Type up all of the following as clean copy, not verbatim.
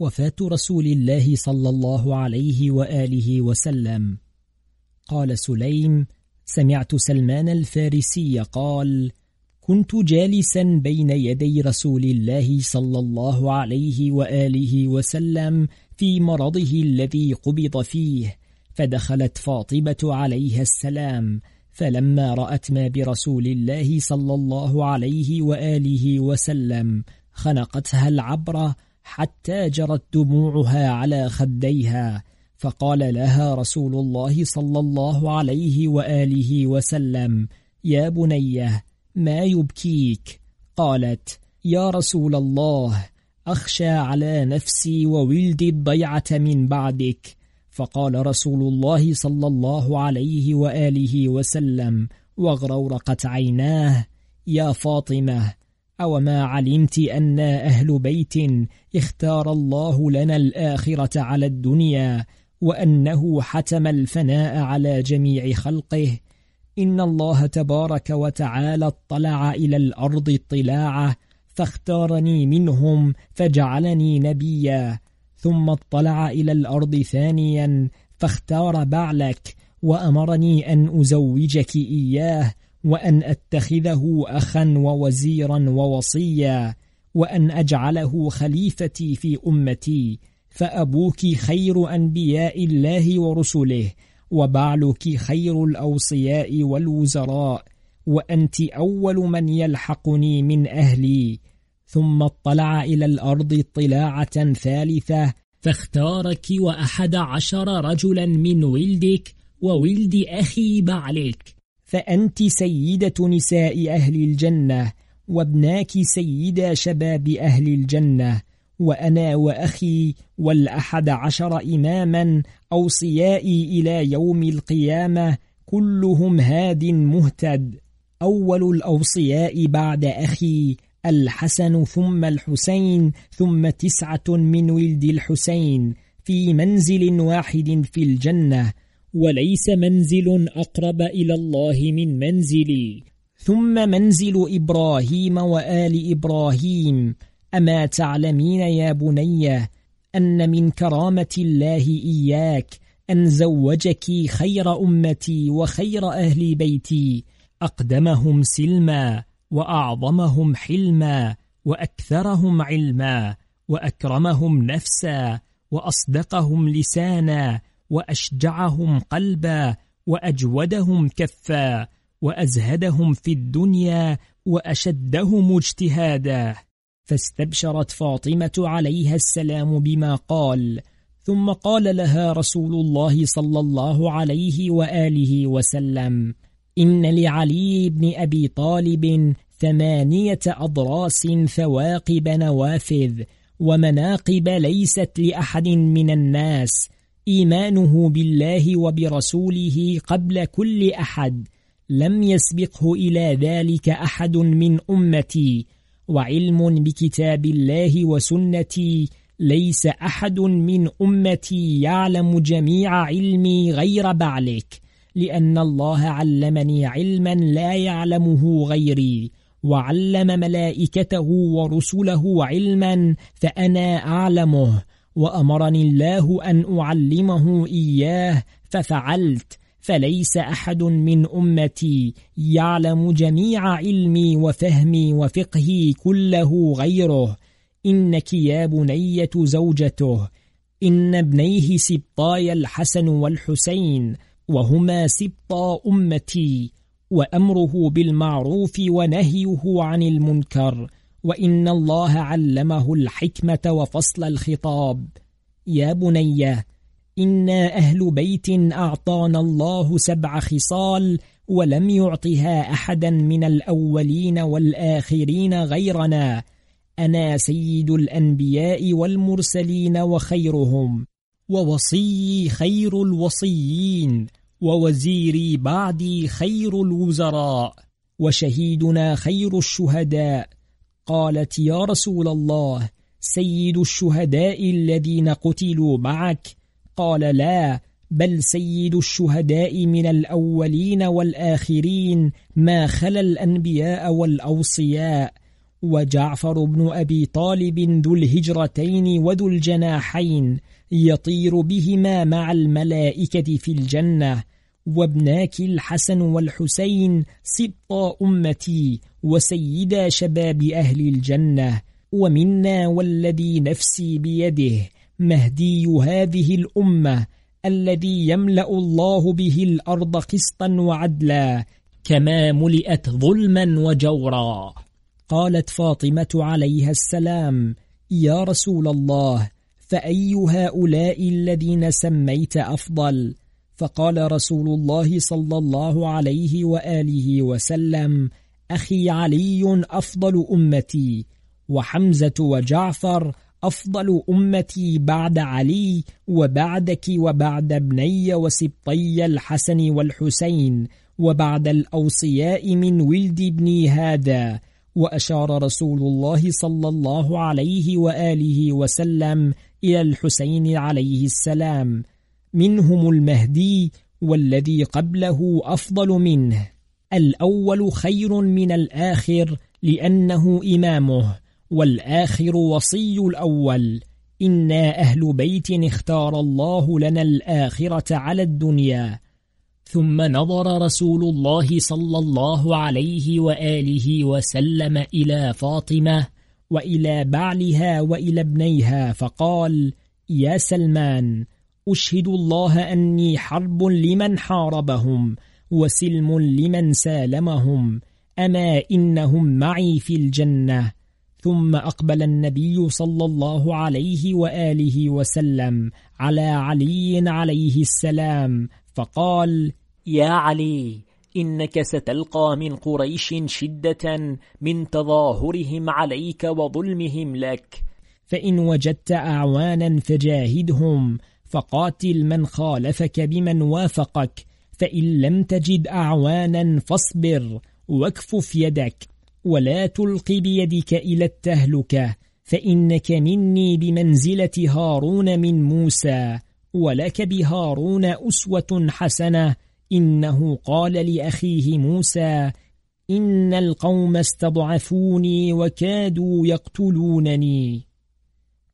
وفاة رسول الله صلى الله عليه وآله وسلم. قال سليم: سمعت سلمان الفارسي قال: كنت جالسا بين يدي رسول الله صلى الله عليه وآله وسلم في مرضه الذي قبض فيه، فدخلت فاطمة عليها السلام، فلما رأت ما برسول الله صلى الله عليه وآله وسلم خنقتها العبرة حتى جرت دموعها على خديها، فقال لها رسول الله صلى الله عليه وآله وسلم: يا بنيه، ما يبكيك؟ قالت: يا رسول الله، أخشى على نفسي وولدي الضيعة من بعدك. فقال رسول الله صلى الله عليه وآله وسلم وغرورقت عيناه: يا فاطمة، أو ما علمت أن أهل بيت اختار الله لنا الآخرة على الدنيا، وأنه حتم الفناء على جميع خلقه؟ إن الله تبارك وتعالى اطلع إلى الأرض اطلاعة فاختارني منهم فجعلني نبيا، ثم اطلع إلى الأرض ثانيا فاختار بعلك وأمرني أن أزوجك إياه، وأن أتخذه أخا ووزيرا ووصيا، وأن أجعله خليفتي في أمتي، فأبوك خير أنبياء الله ورسله، وبعلك خير الأوصياء والوزراء، وأنت أول من يلحقني من أهلي. ثم اطلع إلى الأرض اطلاعة ثالثة فاختارك وأحد عشر رجلا من ولدك وولد أخي بعلك، فأنت سيدة نساء أهل الجنة، وابناك سيدة شباب أهل الجنة، وأنا وأخي والأحد عشر إماما أوصيائي إلى يوم القيامة كلهم هاد مهتد، أول الأوصياء بعد أخي الحسن، ثم الحسين، ثم 9 من ولد الحسين، في منزل واحد في الجنة، وليس منزل أقرب إلى الله من منزلي. ثم منزل إبراهيم وآل إبراهيم. أما تعلمين يا بني أن من كرامة الله إياك أن زوجك خير أمتي وخير أهل بيتي، أقدمهم سلما وأعظمهم حلما وأكثرهم علما وأكرمهم نفسا وأصدقهم لسانا وأشجعهم قلبا وأجودهم كفا وأزهدهم في الدنيا وأشدهم اجتهادا. فاستبشرت فاطمة عليها السلام بما قال، ثم قال لها رسول الله صلى الله عليه وآله وسلم: إن لعلي بن أبي طالب 8 أضراس ثواقب نوافذ، ومناقب ليست لأحد من الناس، إيمانه بالله وبرسوله قبل كل أحد، لم يسبقه إلى ذلك أحد من أمتي، وعلم بكتاب الله وسنتي، ليس أحد من أمتي يعلم جميع علمي غير بعلك، لأن الله علمني علما لا يعلمه غيري، وعلم ملائكته ورسله علما فأنا أعلمه، وأمرني الله أن أعلمه إياه ففعلت، فليس أحد من أمتي يعلم جميع علمي وفهمي وفقهي كله غيره. إنك يا بنية زوجته. إن ابنيه سبطاي الحسن والحسين، وهما سبطا أمتي، وأمره بالمعروف ونهيه عن المنكر، وإن الله علمه الحكمة وفصل الخطاب. يا بني، إنا أهل بيت أعطانا الله 7 خصال، ولم يعطها أحدا من الأولين والآخرين غيرنا. أنا سيد الأنبياء والمرسلين وخيرهم، ووصي خير الوصيين، ووزيري بعدي خير الوزراء، وشهيدنا خير الشهداء. قالت: يا رسول الله، سيد الشهداء الذين قتلوا معك؟ قال: لا، بل سيد الشهداء من الأولين والآخرين ما خلا الأنبياء والأوصياء، وجعفر بن أبي طالب ذو الهجرتين وذو الجناحين يطير بهما مع الملائكة في الجنة، وابناك الحسن والحسين سبطا أمتي وسيدا شباب أهل الجنة، ومنا والذي نفسي بيده مهدي هذه الأمة الذي يملأ الله به الأرض قسطا وعدلا كما ملئت ظلما وجورا. قالت فاطمة عليها السلام: يا رسول الله، فأي هؤلاء الذين سميت أفضل؟ فقال رسول الله صلى الله عليه وآله وسلم: أخي علي أفضل أمتي، وحمزة وجعفر أفضل أمتي بعد علي وبعدك وبعد ابني وسبطي الحسن والحسين وبعد الأوصياء من ولد ابني هذا. وأشار رسول الله صلى الله عليه وآله وسلم إلى الحسين عليه السلام: منهم المهدي والذي قبله أفضل منه، الأول خير من الآخر لأنه إمامه، والآخر وصي الأول، إنا أهل بيت اختار الله لنا الآخرة على الدنيا. ثم نظر رسول الله صلى الله عليه وآله وسلم إلى فاطمة وإلى بعلها وإلى ابنيها فقال: يا سلمان، أشهد الله أني حرب لمن حاربهم وسلم لمن سالمهم، أما إنهم معي في الجنة. ثم أقبل النبي صلى الله عليه وآله وسلم على علي عليه السلام فقال: يا علي، إنك ستلقى من قريش شدة من تظاهرهم عليك وظلمهم لك، فإن وجدت أعوانا فجاهدهم، فقاتل من خالفك بمن وافقك، فإن لم تجد أعوانا فاصبر واكفف يدك، ولا تلق بيدك إلى التهلكة، فإنك مني بمنزلة هارون من موسى، ولك بهارون أسوة حسنة، إنه قال لأخيه موسى: إن القوم استضعفوني وكادوا يقتلونني.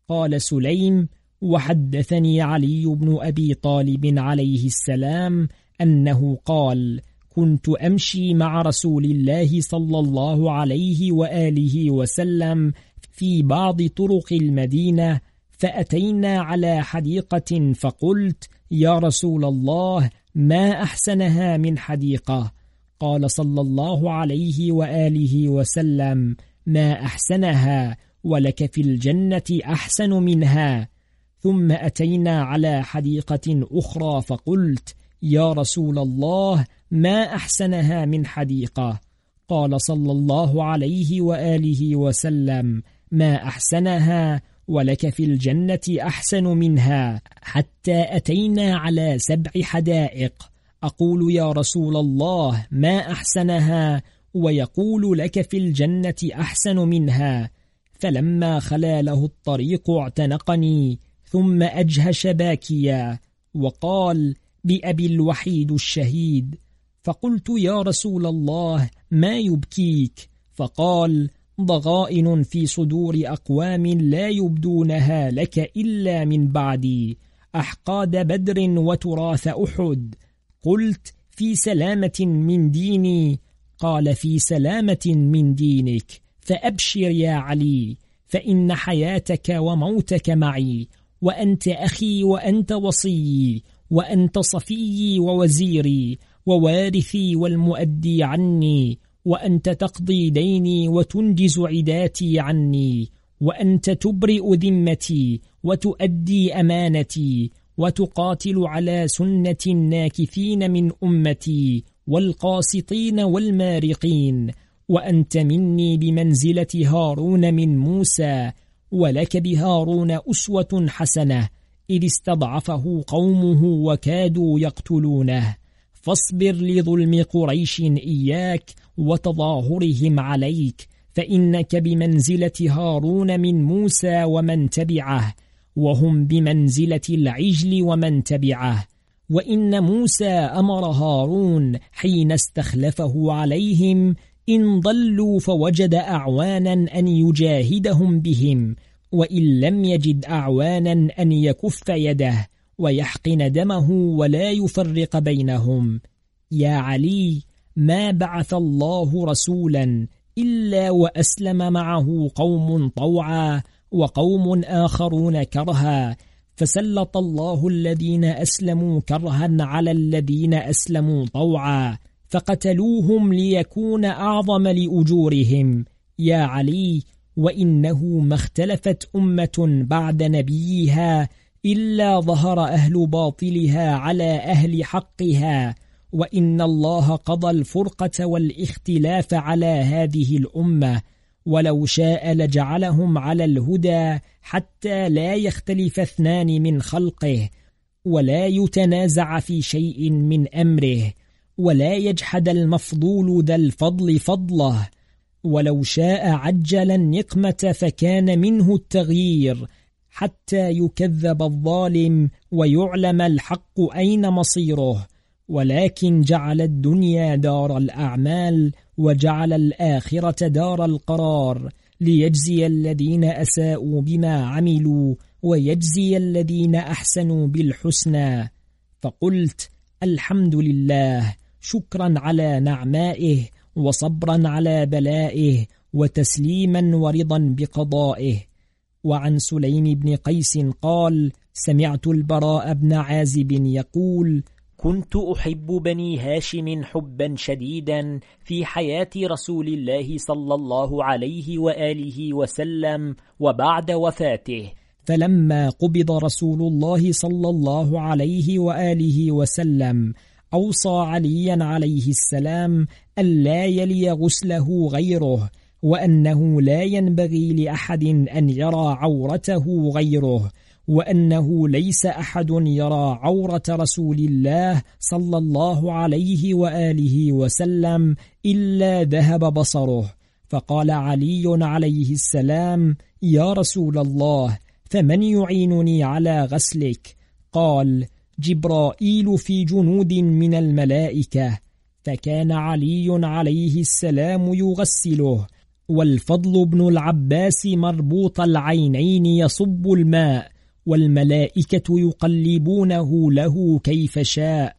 قال سليم: وحدثني علي بن أبي طالب عليه السلام أنه قال: كنت أمشي مع رسول الله صلى الله عليه وآله وسلم في بعض طرق المدينة، فأتينا على حديقة فقلت: يا رسول الله، ما أحسنها من حديقة؟ قال صلى الله عليه وآله وسلم: ما أحسنها، ولك في الجنة أحسن منها. ثم أتينا على حديقة أخرى فقلت: يا رسول الله، ما أحسنها من حديقة؟ قال صلى الله عليه وآله وسلم: ما أحسنها، ولك في الجنة أحسن منها. حتى أتينا على 7 حدائق، أقول: يا رسول الله، ما أحسنها؟ ويقول: لك في الجنة أحسن منها. فلما خلا له الطريق اعتنقني، ثم أجهش باكيا وقال: بأبي الوحيد الشهيد. فقلت: يا رسول الله، ما يبكيك؟ فقال: ضغائن في صدور أقوام لا يبدونها لك إلا من بعدي، أحقاد بدر وتراث أحد. قلت: في سلامة من ديني؟ قال: في سلامة من دينك، فأبشر يا علي، فإن حياتك وموتك معي، وأنت أخي وأنت وصيي، وأنت صفيي ووزيري ووارثي والمؤدي عني، وأنت تقضي ديني وتنجز عداتي عني، وأنت تبرئ ذمتي وتؤدي أمانتي، وتقاتل على سنة الناكثين من أمتي والقاسطين والمارقين، وأنت مني بمنزلة هارون من موسى، ولك بهارون أسوة حسنة، إذ استضعفه قومه وكادوا يقتلونه، فاصبر لظلم قريش إياك وتظاهرهم عليك، فإنك بمنزلة هارون من موسى ومن تبعه، وهم بمنزلة العجل ومن تبعه. وإن موسى أمر هارون حين استخلفه عليهم: إن ضلوا فوجد أعوانا أن يجاهدهم بهم، وإن لم يجد أعوانا أن يكف يده ويحقن دمه ولا يفرق بينهم. يا علي، ما بعث الله رسولا إلا وأسلم معه قوم طوعا وقوم آخرون كرها، فسلط الله الذين أسلموا كرها على الذين أسلموا طوعا فقتلوهم ليكون أعظم لأجورهم. يا علي، وإنه ما اختلفت أمة بعد نبيها إلا ظهر أهل باطلها على أهل حقها، وإن الله قضى الفرقة والاختلاف على هذه الأمة، ولو شاء لجعلهم على الهدى حتى لا يختلف اثنان من خلقه، ولا يتنازع في شيء من أمره، ولا يجحد المفضول ذا الفضل فضله، ولو شاء عجل النقمة فكان منه التغيير حتى يكذب الظالم ويعلم الحق أين مصيره، ولكن جعل الدنيا دار الأعمال وجعل الآخرة دار القرار، ليجزي الذين أساءوا بما عملوا ويجزي الذين أحسنوا بالحسنى. فقلت: الحمد لله، شكرا على نعمائه وصبرا على بلائه وتسليما ورضا بقضائه. وعن سليم بن قيس قال: سمعت البراء بن عازب يقول: كنت أحب بني هاشم حبا شديدا في حياة رسول الله صلى الله عليه وآله وسلم وبعد وفاته، فلما قبض رسول الله صلى الله عليه وآله وسلم أوصى عليا عليه السلام أن لا يلي غسله غيره، وأنه لا ينبغي لأحد أن يرى عورته غيره، وأنه ليس أحد يرى عورة رسول الله صلى الله عليه وآله وسلم إلا ذهب بصره. فقال علي عليه السلام: يا رسول الله، فمن يعينني على غسلك؟ قال: جبرائيل في جنود من الملائكة. فكان علي عليه السلام يغسله، والفضل بن العباس مربوط العينين يصب الماء، والملائكة يقلبونه له كيف شاء.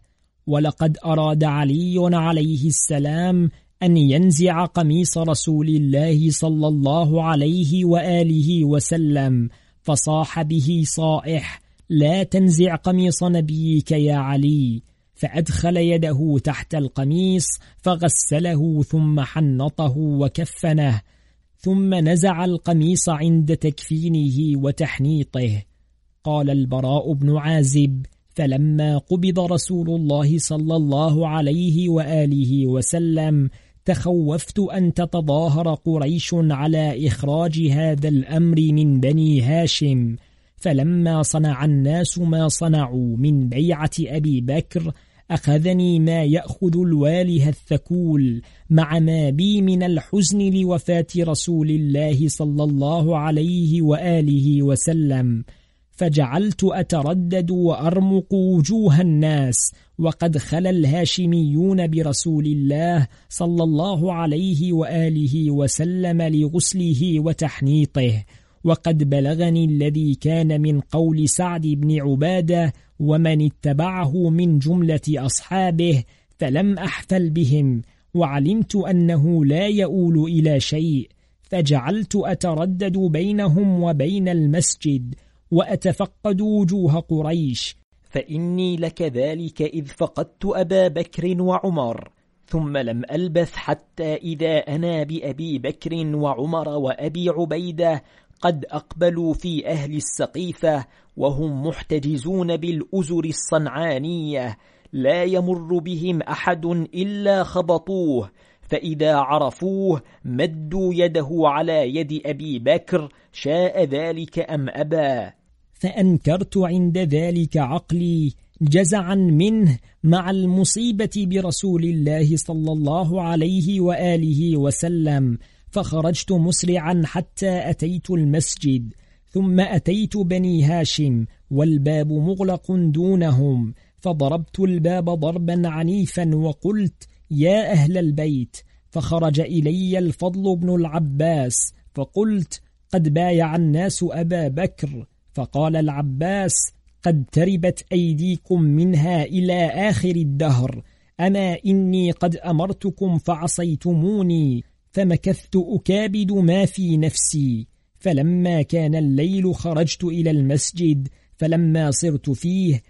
ولقد أراد علي عليه السلام أن ينزع قميص رسول الله صلى الله عليه وآله وسلم، فصاح به صائح: لا تنزع قميص نبيك يا علي. فأدخل يده تحت القميص فغسله ثم حنطه وكفنه، ثم نزع القميص عند تكفينه وتحنيطه. قال البراء بن عازب: فلما قبض رسول الله صلى الله عليه وآله وسلم تخوفت أن تتظاهر قريش على إخراج هذا الأمر من بني هاشم، فلما صنع الناس ما صنعوا من بيعة أبي بكر أخذني ما يأخذ الواله الثكول، مع ما بي من الحزن لوفاة رسول الله صلى الله عليه وآله وسلم، فجعلت أتردد وأرمق وجوه الناس، وقد خلى الهاشميون برسول الله صلى الله عليه وآله وسلم لغسله وتحنيطه. وقد بلغني الذي كان من قول سعد بن عبادة ومن اتبعه من جملة أصحابه، فلم أحفل بهم، وعلمت أنه لا يؤول إلى شيء، فجعلت أتردد بينهم وبين المسجد وأتفقد وجوه قريش، فإني لكذلك إذ فقدت أبا بكر وعمر، ثم لم ألبث حتى إذا أنا بأبي بكر وعمر وأبي عبيدة قد أقبلوا في أهل السقيفة وهم محتجزون بالأزر الصنعانية، لا يمر بهم أحد إلا خبطوه، فإذا عرفوه مدوا يده على يد أبي بكر، شاء ذلك أم أبى. فأنكرت عند ذلك عقلي جزعا منه مع المصيبة برسول الله صلى الله عليه وآله وسلم، فخرجت مسرعا حتى أتيت المسجد، ثم أتيت بني هاشم والباب مغلق دونهم، فضربت الباب ضربا عنيفا وقلت: يا أهل البيت، فخرج إلي الفضل بن العباس فقلت قد بايع الناس أبا بكر، فقال العباس قد تربت أيديكم منها إلى آخر الدهر، أما إني قد أمرتكم فعصيتموني، فمكثت أكابد ما في نفسي. فلما كان الليل خرجت إلى المسجد، فلما صرت فيه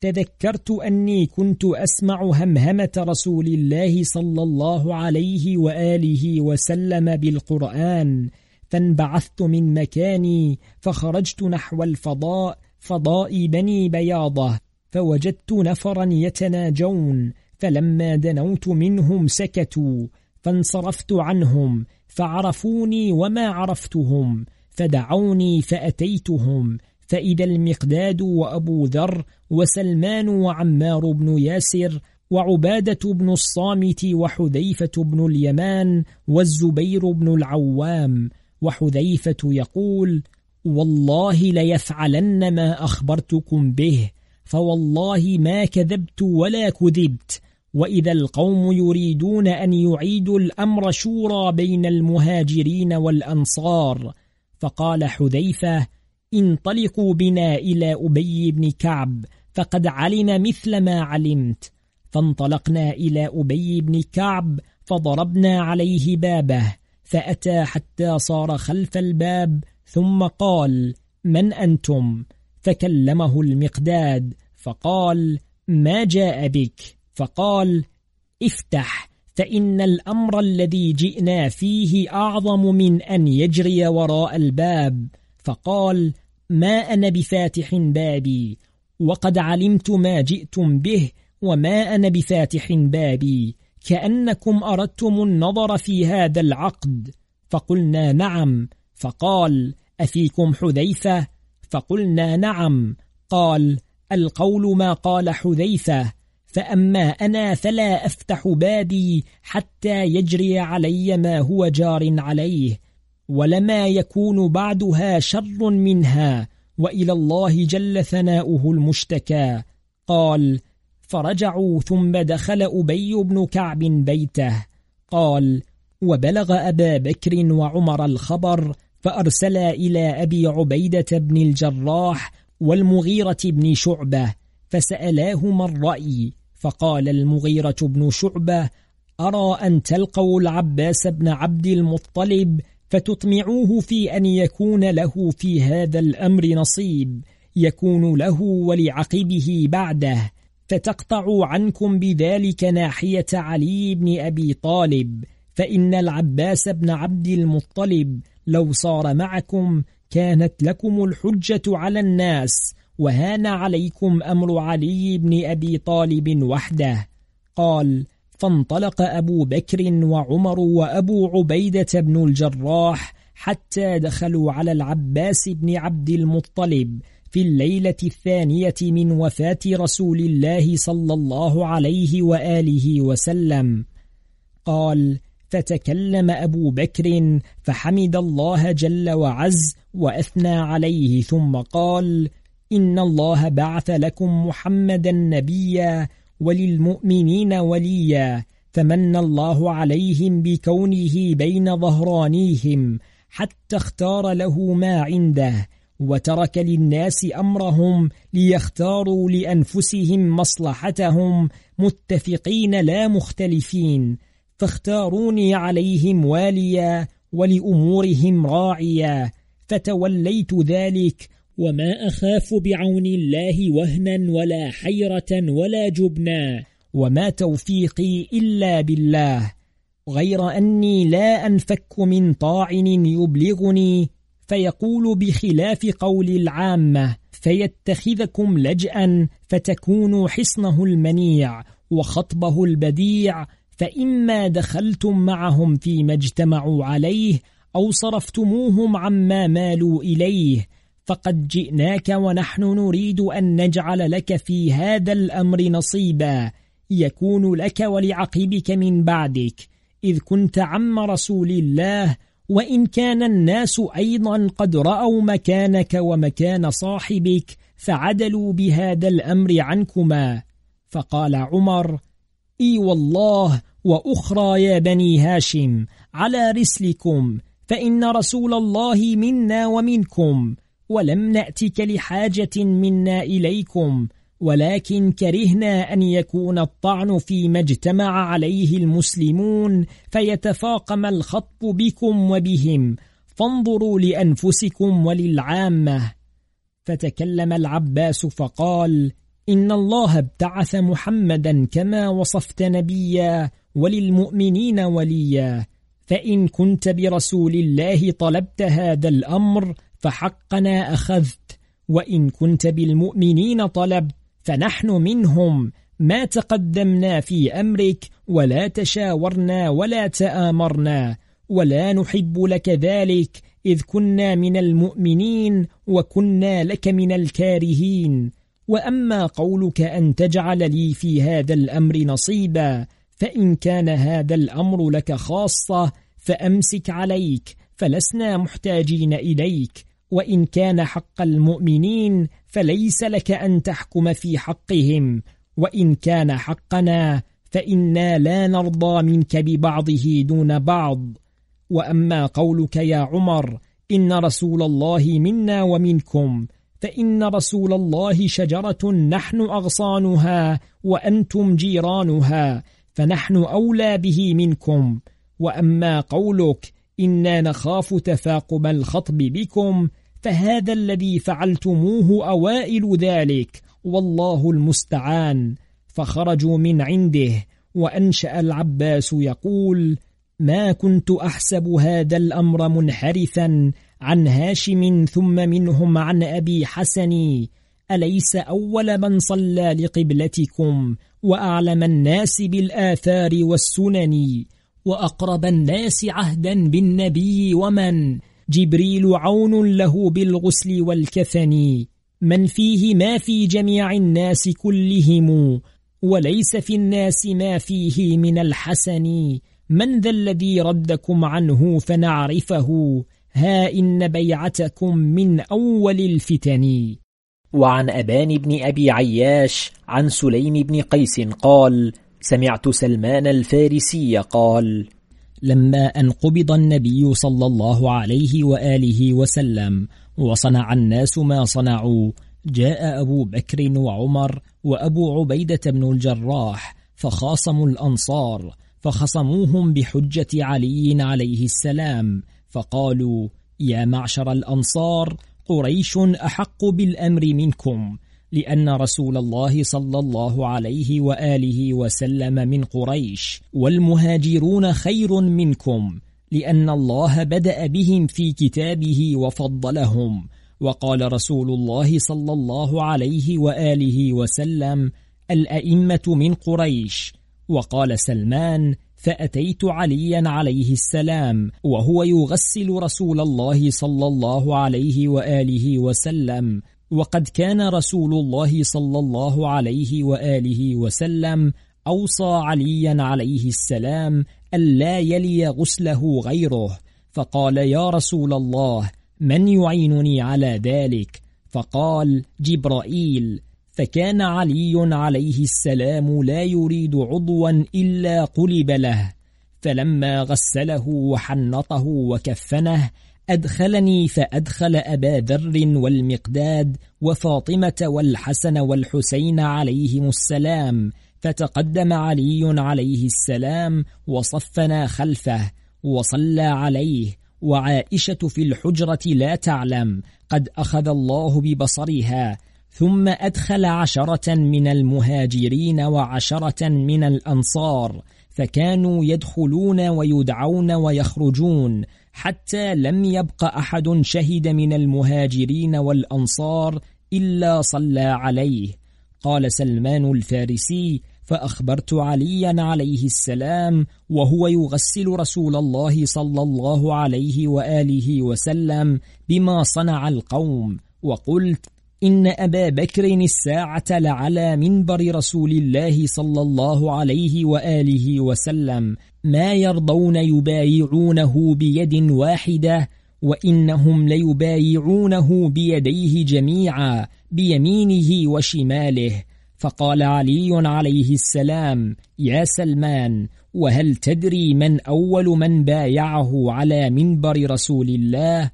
تذكرت أني كنت أسمع همهمة رسول الله صلى الله عليه وآله وسلم بالقرآن، فانبعثت من مكاني فخرجت نحو الفضاء، فضاء بني بياضة، فوجدت نفرا يتناجون، فلما دنوت منهم سكتوا، فانصرفت عنهم فعرفوني وما عرفتهم، فدعوني فأتيتهم، فإذا المقداد وأبو ذر وسلمان وعمار بن ياسر وعبادة بن الصامت وحذيفة بن اليمان والزبير بن العوام. وحذيفة يقول: والله ليفعلن ما أخبرتكم به، فوالله ما كذبت ولا كذبت. وإذا القوم يريدون أن يعيدوا الأمر شورى بين المهاجرين والأنصار. فقال حذيفة: انطلقوا بنا إلى أبي بن كعب، فقد علم مثل ما علمت. فانطلقنا إلى أبي بن كعب فضربنا عليه بابه، فأتى حتى صار خلف الباب، ثم قال: من أنتم؟ فكلمه المقداد فقال: ما جاء بك؟ فقال: افتح، فإن الأمر الذي جئنا فيه أعظم من أن يجري وراء الباب. فقال: ما أنا بفاتح بابي، وقد علمت ما جئتم به، وما أنا بفاتح بابي، كأنكم أردتم النظر في هذا العقد. فقلنا: نعم. فقال: أفيكم حذيفة؟ فقلنا: نعم. قال: القول ما قال حذيفة، فأما أنا فلا أفتح بابي حتى يجري علي ما هو جار عليه، ولما يكون بعدها شر منها، وإلى الله جل ثناؤه المشتكى. قال: فرجعوا، ثم دخل أبي بن كعب بيته. قال: وبلغ أبا بكر وعمر الخبر، فأرسلا إلى أبي عبيدة بن الجراح والمغيرة بن شعبة، فسألاهما الرأي. فقال المغيرة بن شعبة: أرى أن تلقوا العباس بن عبد المطلب فتطمعوه في أن يكون له في هذا الأمر نصيب، يكون له ولعقبه بعده، فتقطعوا عنكم بذلك ناحية علي بن أبي طالب، فإن العباس بن عبد المطلب لو صار معكم كانت لكم الحجة على الناس، وهان عليكم أمر علي بن أبي طالب وحده. قال: فانطلق أبو بكر وعمر وأبو عبيدة بن الجراح حتى دخلوا على العباس بن عبد المطلب في الليلة الثانية من وفاة رسول الله صلى الله عليه وآله وسلم. قال: فتكلم أبو بكر فحمد الله جل وعز وأثنى عليه، ثم قال: إن الله بعث لكم محمدا نبيا وللمؤمنين وليا، فمن الله عليهم بكونه بين ظهرانيهم حتى اختار له ما عنده، وترك للناس أمرهم ليختاروا لأنفسهم مصلحتهم، متفقين لا مختلفين، فاختاروني عليهم واليا ولأمورهم راعيا، فتوليت ذلك، وما أخاف بعون الله وهنا ولا حيرة ولا جبنا، وما توفيقي إلا بالله، غير أني لا أنفك من طاعن يبلغني فيقول بخلاف قول العامة، فيتخذكم لجأ فتكونوا حصنه المنيع وخطبه البديع، فإما دخلتم معهم فيما اجتمعوا عليه أو صرفتموهم عما مالوا إليه، فقد جئناك ونحن نريد أن نجعل لك في هذا الأمر نصيبا يكون لك ولعقبك من بعدك، إذ كنت عم رسول الله، وإن كان الناس أيضا قد رأوا مكانك ومكان صاحبك فعدلوا بهذا الأمر عنكما. فقال عمر: إي والله، وأخرى يا بني هاشم على رسلكم، فإن رسول الله منا ومنكم، ولم نأتك لحاجة منا إليكم، ولكن كرهنا أن يكون الطعن فيما اجتمع عليه المسلمون فيتفاقم الخطب بكم وبهم، فانظروا لأنفسكم وللعامة. فتكلم العباس فقال: إن الله ابتعث محمدا كما وصفت نبيا وللمؤمنين وليا، فإن كنت برسول الله طلبت هذا الأمر فحقنا أخذت، وإن كنت بالمؤمنين طلبت فنحن منهم، ما تقدمنا في أمرك ولا تشاورنا ولا تآمرنا، ولا نحب لك ذلك، إذ كنا من المؤمنين وكنا لك من الكارهين. وأما قولك أن تجعل لي في هذا الأمر نصيبا، فإن كان هذا الأمر لك خاصة فأمسك عليك، فلسنا محتاجين إليك، وإن كان حق المؤمنين فليس لك أن تحكم في حقهم، وإن كان حقنا فإنا لا نرضى منك ببعضه دون بعض. وأما قولك يا عمر إن رسول الله منا ومنكم، فإن رسول الله شجرة نحن أغصانها وأنتم جيرانها، فنحن أولى به منكم. وأما قولك إنا نخاف تفاقم الخطب بكم، فهذا الذي فعلتموه أوائل ذلك، والله المستعان. فخرجوا من عنده، وأنشأ العباس يقول: ما كنت أحسب هذا الأمر منحرفا عن هاشم ثم منهم عن أبي حسن، أليس أول من صلى لقبلتكم وأعلم الناس بالآثار والسنن وأقرب الناس عهدا بالنبي، ومن جبريل عون له بالغسل والكفن، من فيه ما في جميع الناس كلهم، وليس في الناس ما فيه من الحسن، من ذا الذي ردكم عنه فنعرفه، ها إن بيعتكم من أول الفتن. وعن أبان بن أبي عياش عن سليم بن قيس قال: سمعت سلمان الفارسي قال: لما أن قبض النبي صلى الله عليه وآله وسلم وصنع الناس ما صنعوا، جاء أبو بكر وعمر وأبو عبيدة بن الجراح فخاصموا الأنصار، فخصموهم بحجة علي عليه السلام، فقالوا: يا معشر الأنصار، قريش أحق بالأمر منكم، لأن رسول الله صلى الله عليه وآله وسلم من قريش، والمهاجرون خير منكم، لأن الله بدأ بهم في كتابه وفضلهم. وقال رسول الله صلى الله عليه وآله وسلم: الأئمة من قريش. وقال سلمان: فأتيت عليا عليه السلام وهو يغسل رسول الله صلى الله عليه وآله وسلم، وقد كان رسول الله صلى الله عليه وآله وسلم أوصى عليا عليه السلام ألا يلي غسله غيره، فقال: يا رسول الله، من يعينني على ذلك؟ فقال: جبرائيل. فكان علي عليه السلام لا يريد عضوا إلا قلب له، فلما غسله وحنطه وكفنه أدخلني، فأدخل أبا ذر والمقداد وفاطمة والحسن والحسين عليهم السلام، فتقدم علي عليه السلام وصفنا خلفه وصلى عليه، وعائشة في الحجرة لا تعلم، قد أخذ الله ببصرها. ثم أدخل 10 من المهاجرين و10 من الأنصار، فكانوا يدخلون ويدعون ويخرجون، حتى لم يبق أحد شهد من المهاجرين والأنصار إلا صلى عليه. قال سلمان الفارسي: فأخبرت عليا عليه السلام وهو يغسل رسول الله صلى الله عليه وآله وسلم بما صنع القوم، وقلت: إن أبا بكر الساعة لعلى منبر رسول الله صلى الله عليه وآله وسلم، ما يرضون يبايعونه بيد واحدة، وإنهم ليبايعونه بيديه جميعا، بيمينه وشماله، فقال علي عليه السلام: يا سلمان، وهل تدري من أول من بايعه على منبر رسول الله؟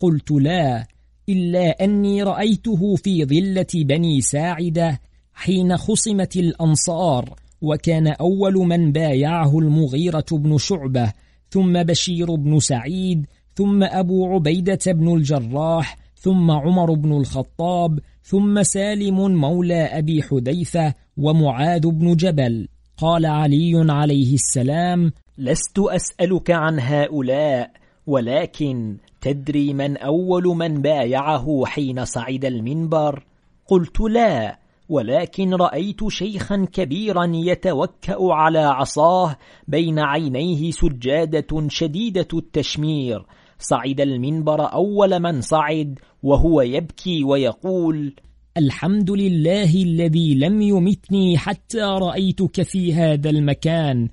قلت: لا، إلا أني رأيته في ظلة بني ساعدة حين خصمت الأنصار، وكان أول من بايعه المغيرة بن شعبة، ثم بشير بن سعيد، ثم أبو عبيدة بن الجراح، ثم عمر بن الخطاب، ثم سالم مولى أبي حذيفة، ومعاذ بن جبل. قال علي عليه السلام: لست أسألك عن هؤلاء، ولكن تدري من أول من بايعه حين صعد المنبر؟ قلت: لا، ولكن رأيت شيخا كبيرا يتوكأ على عصاه، بين عينيه سجادة شديدة التشمير، صعد المنبر أول من صعد وهو يبكي ويقول: الحمد لله الذي لم يمتني حتى رأيتك في هذا المكان،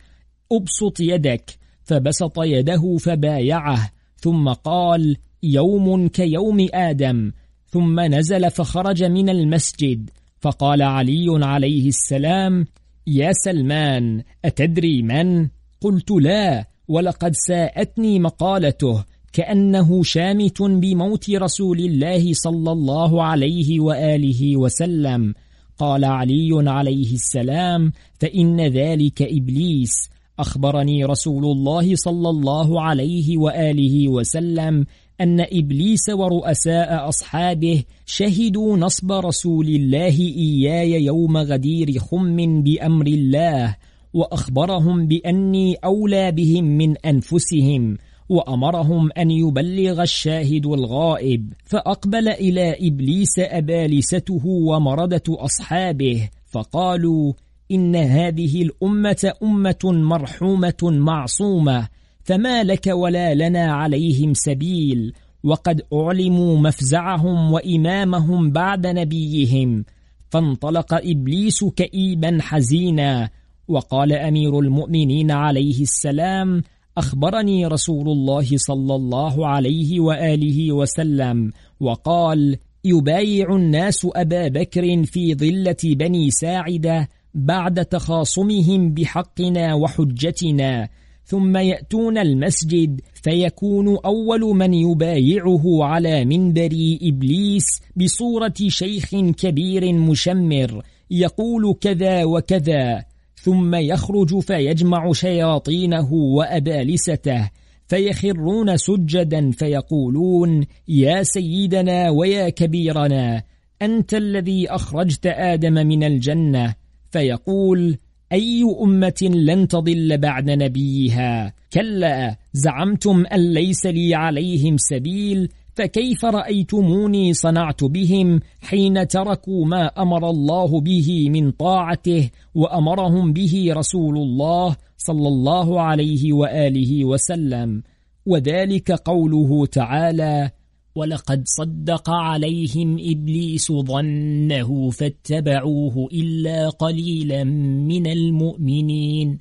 أبسط يدك. فبسط يده فبايعه، ثم قال: يوم كيوم آدم. ثم نزل فخرج من المسجد، فقال علي عليه السلام: يا سلمان، أتدري من؟ قلت: لا، ولقد ساءتني مقالته، كأنه شامت بموت رسول الله صلى الله عليه وآله وسلم. قال علي عليه السلام: فإن ذلك إبليس، أخبرني رسول الله صلى الله عليه وآله وسلم أن إبليس ورؤساء أصحابه شهدوا نصب رسول الله إياي يوم غدير خم بأمر الله، وأخبرهم بأني أولى بهم من أنفسهم، وأمرهم أن يبلغ الشاهد الغائب. فأقبل إلى إبليس أبالسته ومردة أصحابه، فقالوا: إن هذه الأمة أمة مرحومة معصومة، فما لك ولا لنا عليهم سبيل، وقد أعلموا مفزعهم وإمامهم بعد نبيهم. فانطلق إبليس كئيبا حزينا. وقال أمير المؤمنين عليه السلام: أخبرني رسول الله صلى الله عليه وآله وسلم وقال: يبايع الناس أبا بكر في ظلة بني ساعدة بعد تخاصمهم بحقنا وحجتنا، ثم يأتون المسجد فيكون أول من يبايعه على منبر إبليس بصورة شيخ كبير مشمر يقول كذا وكذا، ثم يخرج فيجمع شياطينه وأبالسته، فيخرون سجدا فيقولون: يا سيدنا ويا كبيرنا، أنت الذي أخرجت آدم من الجنة. فيقول: أي أمة لن تضل بعد نبيها؟ كلا، زعمتم أن ليس لي عليهم سبيل، فكيف رأيتموني صنعت بهم حين تركوا ما أمر الله به من طاعته، وأمرهم به رسول الله صلى الله عليه وآله وسلم. وذلك قوله تعالى: ولقد صدق عليهم إبليس ظنه فاتبعوه إلا قليلا من المؤمنين.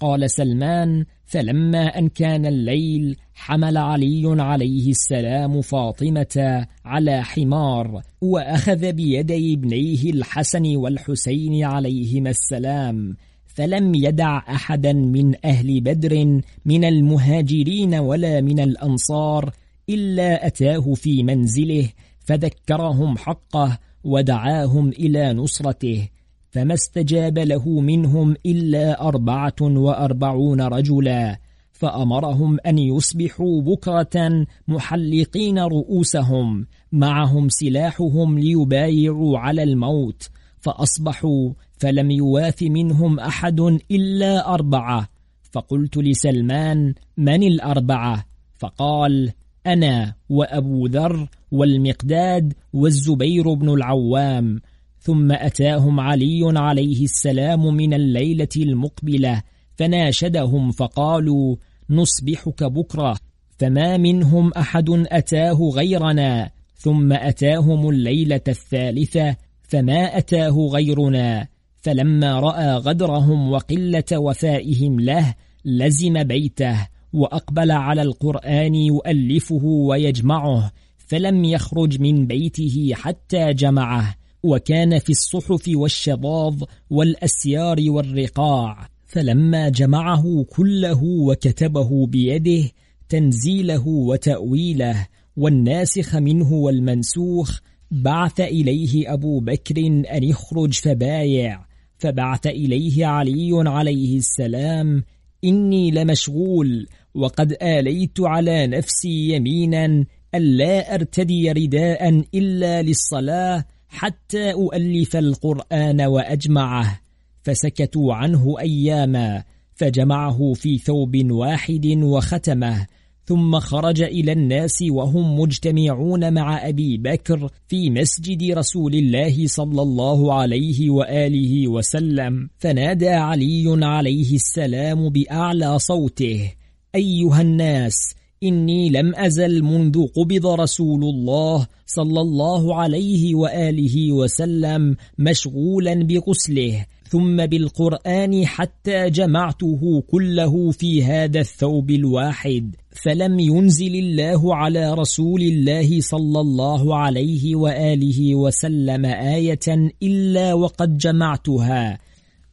قال سلمان: فلما أن كان الليل حمل علي عليه السلام فاطمة على حمار، وأخذ بيدي ابنيه الحسن والحسين عليهما السلام، فلم يدع أحدا من أهل بدر من المهاجرين ولا من الأنصار إلا أتاه في منزله فذكرهم حقه ودعاهم إلى نصرته، فما استجاب له منهم إلا 44 رجلا، فأمرهم أن يصبحوا بكرة محلقين رؤوسهم، معهم سلاحهم ليبايعوا على الموت. فأصبحوا فلم يواف منهم أحد إلا 4. فقلت لسلمان: من ال4؟ فقال: أنا وأبو ذر والمقداد والزبير بن العوام. ثم أتاهم علي عليه السلام من الليلة المقبلة فناشدهم فقالوا: نصبحك بكرة. فما منهم أحد أتاه غيرنا. ثم أتاهم الليلة الثالثة فما أتاه غيرنا. فلما رأى غدرهم وقلة وفائهم له لزم بيته، وأقبل على القرآن يؤلفه ويجمعه، فلم يخرج من بيته حتى جمعه. وكان في الصحف والشظاظ والأسيار والرقاع، فلما جمعه كله وكتبه بيده تنزيله وتأويله والناسخ منه والمنسوخ، بعث إليه أبو بكر أن يخرج فبايع، فبعث إليه علي عليه السلام: إني لمشغول، وقد آليت على نفسي يمينا ألا أرتدي رداء إلا للصلاة حتى أؤلف القرآن وأجمعه، فسكتوا عنه أياما، فجمعه في ثوب واحد وختمه، ثم خرج إلى الناس وهم مجتمعون مع أبي بكر في مسجد رسول الله صلى الله عليه وآله وسلم، فنادى علي عليه السلام بأعلى صوته: أيها الناس، إني لم أزل منذ قبض رسول الله صلى الله عليه وآله وسلم مشغولا بغسله ثم بالقرآن حتى جمعته كله في هذا الثوب الواحد، فلم ينزل الله على رسول الله صلى الله عليه وآله وسلم آية إلا وقد جمعتها،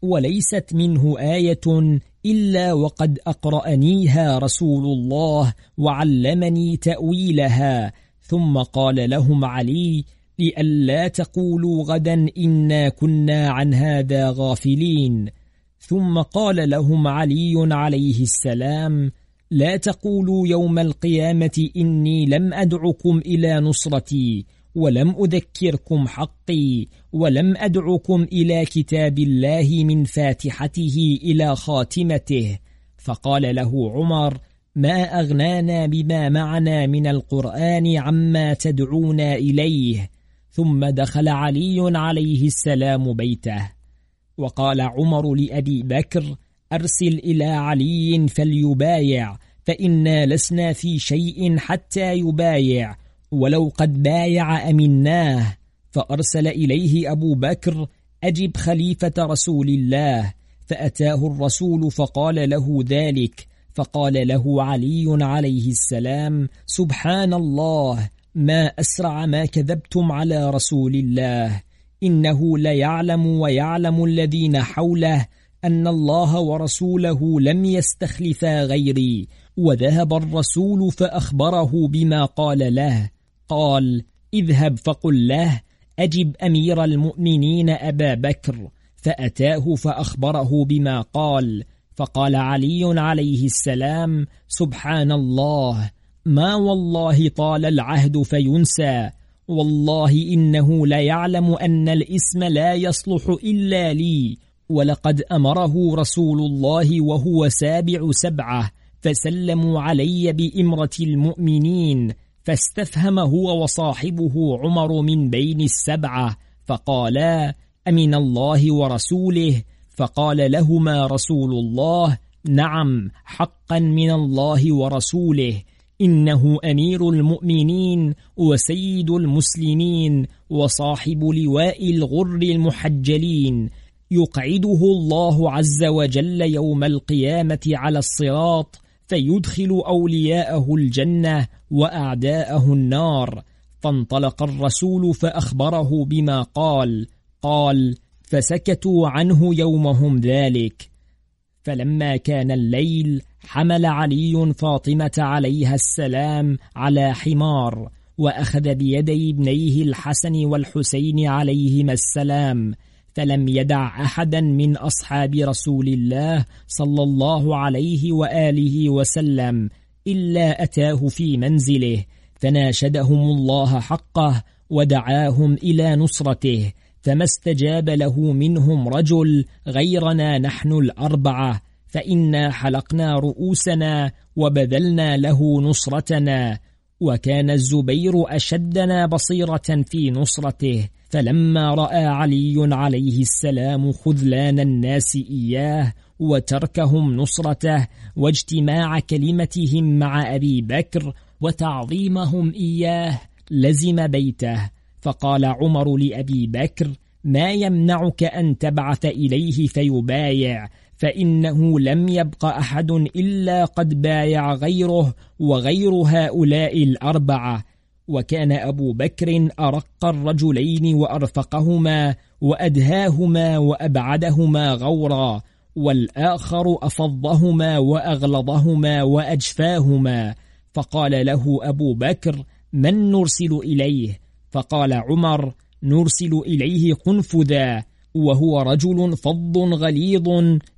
وليست منه آية إلا وقد أقرأنيها رسول الله وعلمني تأويلها. ثم قال لهم علي: لئلا تقولوا غدا إنا كنا عن هذا غافلين. ثم قال لهم علي عليه السلام: لا تقولوا يوم القيامة إني لم أدعكم إلى نصرتي، ولم أذكركم حقي، ولم أدعكم إلى كتاب الله من فاتحته إلى خاتمته. فقال له عمر: ما أغنانا بما معنا من القرآن عما تدعونا إليه. ثم دخل علي عليه السلام بيته، وقال عمر لأبي بكر: أرسل إلى علي فليبايع، فإنا لسنا في شيء حتى يبايع، ولو قد بايع أمناه. فأرسل إليه أبو بكر: أجب خليفة رسول الله. فأتاه الرسول فقال له ذلك، فقال له علي عليه السلام: سبحان الله، ما أسرع ما كذبتم على رسول الله، إنه ليعلم ويعلم الذين حوله أن الله ورسوله لم يستخلفا غيري، وذهب الرسول فأخبره بما قال له. قال: اذهب فقل له: أجب أمير المؤمنين أبا بكر. فأتاه فأخبره بما قال، فقال علي عليه السلام: سبحان الله، ما والله طال العهد فينسى، والله إنه ليعلم أن الاسم لا يصلح إلا لي، ولقد أمره رسول الله وهو سابع سبعة فسلموا علي بإمرة المؤمنين، فاستفهم هو وصاحبه عمر من بين السبعة، فقالا: أمن الله ورسوله؟ فقال لهما رسول الله: نعم، حقا من الله ورسوله، إنه أمير المؤمنين وسيد المسلمين وصاحب لواء الغر المحجلين، يقعده الله عز وجل يوم القيامة على الصراط، فيدخل أولياءه الجنة وأعداءه النار. فانطلق الرسول فأخبره بما قال. قال: فسكتوا عنه يومهم ذلك. فلما كان الليل حمل علي فاطمة عليها السلام على حمار، وأخذ بيدي ابنيه الحسن والحسين عليهما السلام، فلم يدع أحدا من أصحاب رسول الله صلى الله عليه وآله وسلم إلا أتاه في منزله، فناشدهم الله حقه ودعاهم إلى نصرته، فما استجاب له منهم رجل غيرنا نحن الأربعة، فإنا حلقنا رؤوسنا وبذلنا له نصرتنا، وكان الزبير أشدنا بصيرة في نصرته، فلما رأى علي عليه السلام خذلان الناس إياه وتركهم نصرته واجتماع كلمتهم مع أبي بكر وتعظيمهم إياه لزم بيته، فقال عمر لأبي بكر: ما يمنعك أن تبعث إليه فيبايع، فإنه لم يبق أحد إلا قد بايع غيره وغير هؤلاء الأربعة، وكان أبو بكر أرق الرجلين وأرفقهما وأدهاهما وأبعدهما غورا، والآخر أفضهما وأغلظهما وأجفاهما، فقال له أبو بكر: من نرسل إليه؟ فقال عمر: نرسل إليه قنفذا، وهو رجل فظ غليظ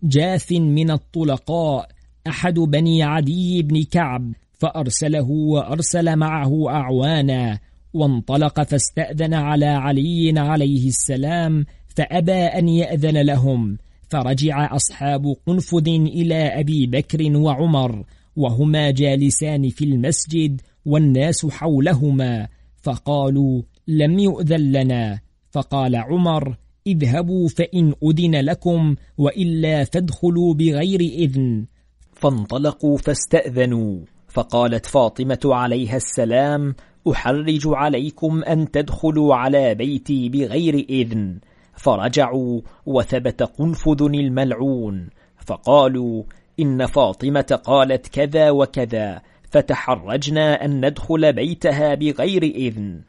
جاف من الطلقاء أحد بني عدي بن كعب، فأرسله وأرسل معه أعوانا، وانطلق فاستأذن على علي عليه السلام فأبى أن يأذن لهم، فرجع أصحاب قنفذ إلى أبي بكر وعمر وهما جالسان في المسجد والناس حولهما، فقالوا: لم يؤذن لنا. فقال عمر: اذهبوا فإن أذن لكم، وإلا فادخلوا بغير إذن. فانطلقوا فاستأذنوا، فقالت فاطمة عليها السلام: أحرج عليكم أن تدخلوا على بيتي بغير إذن. فرجعوا وثبت قنفذ الملعون، فقالوا: إن فاطمة قالت كذا وكذا، فتحرجنا أن ندخل بيتها بغير إذن.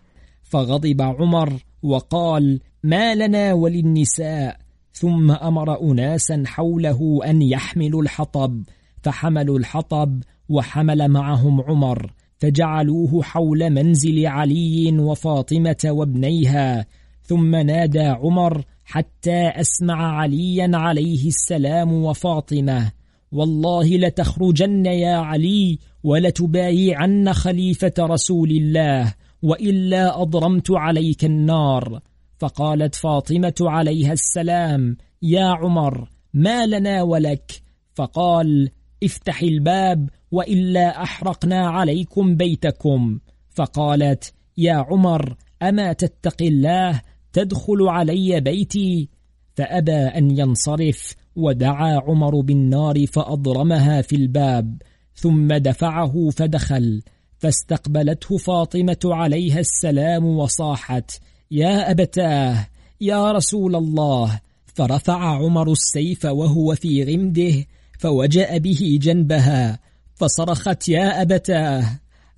فغضب عمر وقال: ما لنا وللنساء؟ ثم أمر أناسا حوله أن يحملوا الحطب، فحملوا الحطب وحمل معهم عمر، فجعلوه حول منزل علي وفاطمة وابنيها، ثم نادى عمر حتى أسمع عليا عليه السلام وفاطمة: والله لتخرجن يا علي ولتبايعن خليفة رسول الله، وإلا أضرمت عليك النار. فقالت فاطمة عليها السلام: يا عمر، ما لنا ولك؟ فقال: افتح الباب وإلا أحرقنا عليكم بيتكم. فقالت: يا عمر، أما تتقي الله تدخل علي بيتي؟ فأبى أن ينصرف، ودعا عمر بالنار فأضرمها في الباب، ثم دفعه فدخل، فاستقبلته فاطمة عليها السلام وصاحت: يا أبتاه، يا رسول الله. فرفع عمر السيف وهو في غمده فوجأ به جنبها، فصرخت: يا أبتاه.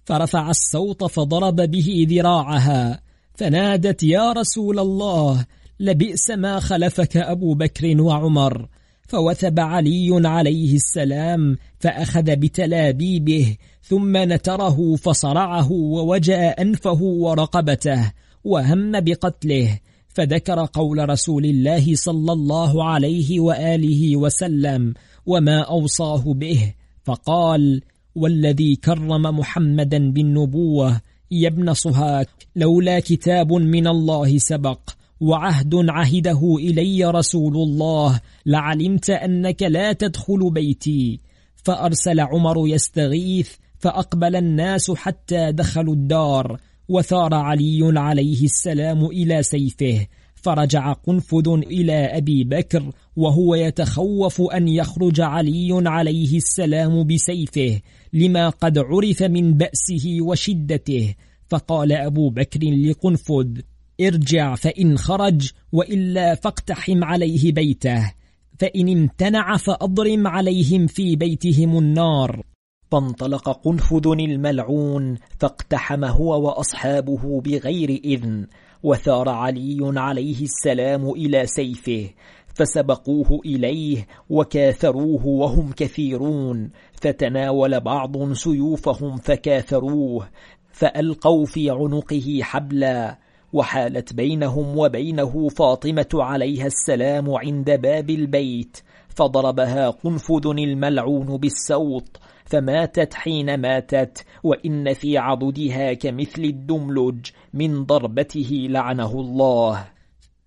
فرفع الصوت فضرب به ذراعها، فنادت: يا رسول الله، لبئس ما خلفك أبو بكر وعمر. فوثب علي عليه السلام فأخذ بتلابيبه، ثم نتره فصرعه ووجأ أنفه ورقبته، وهم بقتله، فذكر قول رسول الله صلى الله عليه وآله وسلم وما أوصاه به، فقال: والذي كرم محمدا بالنبوة يا ابن صهاك، لولا كتاب من الله سبق وعهد عهده إلي رسول الله لعلمت أنك لا تدخل بيتي. فأرسل عمر يستغيث، فأقبل الناس حتى دخلوا الدار، وثار علي عليه السلام إلى سيفه، فرجع قنفذ إلى أبي بكر وهو يتخوف أن يخرج علي عليه السلام بسيفه لما قد عرف من بأسه وشدته، فقال أبو بكر لقنفذ: ارجع فإن خرج، وإلا فاقتحم عليه بيته، فإن امتنع فأضرم عليهم في بيتهم النار. فانطلق قنفذ الملعون فاقتحم هو وأصحابه بغير إذن، وثار علي عليه السلام إلى سيفه، فسبقوه إليه وكاثروه وهم كثيرون، فتناول بعض سيوفهم فكاثروه، فألقوا في عنقه حبلا، وحالت بينهم وبينه فاطمة عليها السلام عند باب البيت، فضربها قنفذ الملعون بالسوط، فماتت حين ماتت، وإن في عضدها كمثل الدملج من ضربته لعنه الله.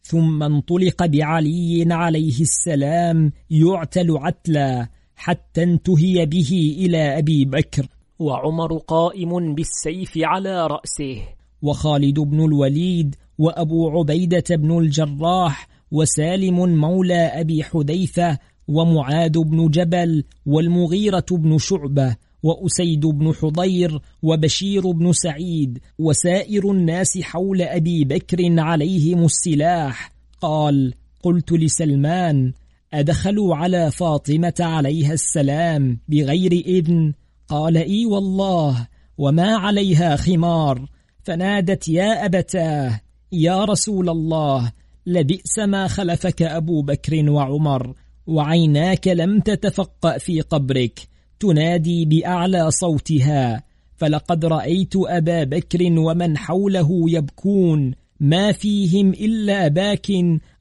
ثم انطلق بعلي عليه السلام يعتل عتلا حتى انتهي به إلى أبي بكر، وعمر قائم بالسيف على رأسه، وخالد بن الوليد وأبو عبيدة بن الجراح وسالم مولى أبي حذيفة ومعاذ بن جبل والمغيرة بن شعبة وأسيد بن حضير وبشير بن سعيد، وسائر الناس حول أبي بكر عليهم السلاح. قال: قلت لسلمان: أدخلوا على فاطمة عليها السلام بغير إذن؟ قال: إي والله، وما عليها خمار. فنادت: يا أبتاه، يا رسول الله، لبئس ما خلفك أبو بكر وعمر، وعيناك لم تتفقأ في قبرك، تنادي بأعلى صوتها، فلقد رأيت أبا بكر ومن حوله يبكون، ما فيهم إلا باك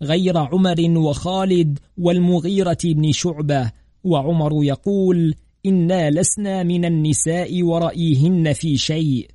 غير عمر وخالد والمغيرة بن شعبة، وعمر يقول: إنا لسنا من النساء ورأيهن في شيء.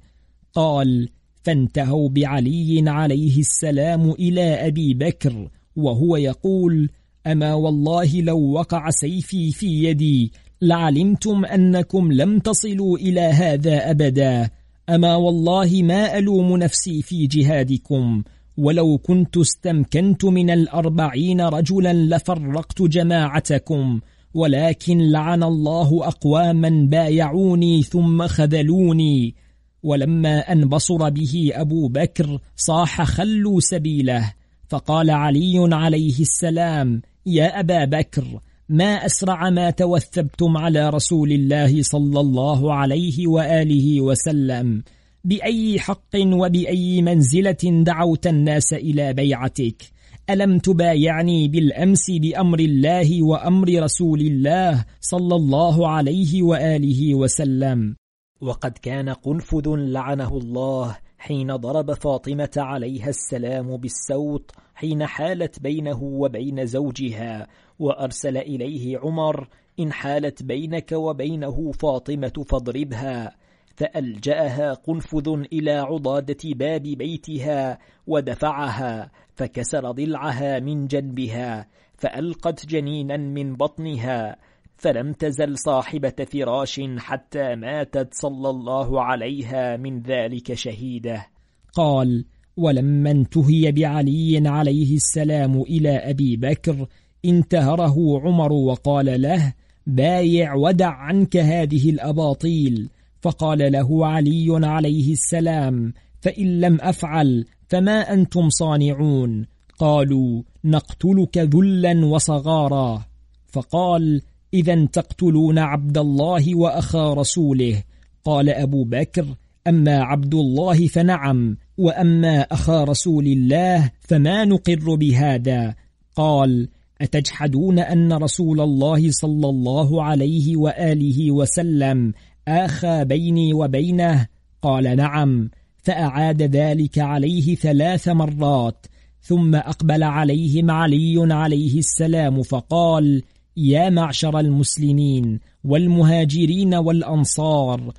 قال: فانتهوا بعلي عليه السلام إلى أبي بكر وهو يقول: أما والله لو وقع سيفي في يدي لعلمتم أنكم لم تصلوا إلى هذا أبدا، أما والله ما ألوم نفسي في جهادكم، ولو كنت استمكنت من 40 رجلا لفرقت جماعتكم، ولكن لعن الله أقواما بايعوني ثم خذلوني. ولما أنبصر به أبو بكر صاح: خلوا سبيله. فقال علي عليه السلام: يا أبا بكر، ما أسرع ما توثبتم على رسول الله صلى الله عليه وآله وسلم، بأي حق وبأي منزلة دعوت الناس إلى بيعتك؟ ألم تبايعني بالأمس بأمر الله وأمر رسول الله صلى الله عليه وآله وسلم؟ وقد كان قنفذ لعنه الله حين ضرب فاطمة عليها السلام بالسوط حين حالت بينه وبين زوجها، وأرسل إليه عمر: إن حالت بينك وبينه فاطمة فاضربها. فألجأها قنفذ إلى عضادة باب بيتها ودفعها، فكسر ضلعها من جنبها، فألقت جنينا من بطنها، فلم تزل صاحبة فراش حتى ماتت صلى الله عليها من ذلك شهيدة. قال: ولما انتهي بعلي عليه السلام إلى أبي بكر انتهره عمر وقال له: بايع ودع عنك هذه الأباطيل. فقال له علي عليه السلام: فإن لم أفعل فما أنتم صانعون؟ قالوا: نقتلك ذلا وصغارا. فقال: إذا تقتلون عبد الله وأخا رسوله؟ قال أبو بكر: أما عبد الله فنعم، وأما أخا رسول الله فما نقر بهذا. قال: أتجحدون أن رسول الله صلى الله عليه وآله وسلم آخى بيني وبينه؟ قال: نعم. فأعاد ذلك عليه 3 مرات، ثم أقبل عليهم علي عليه السلام فقال: يا معشر المسلمين والمهاجرين والأنصار،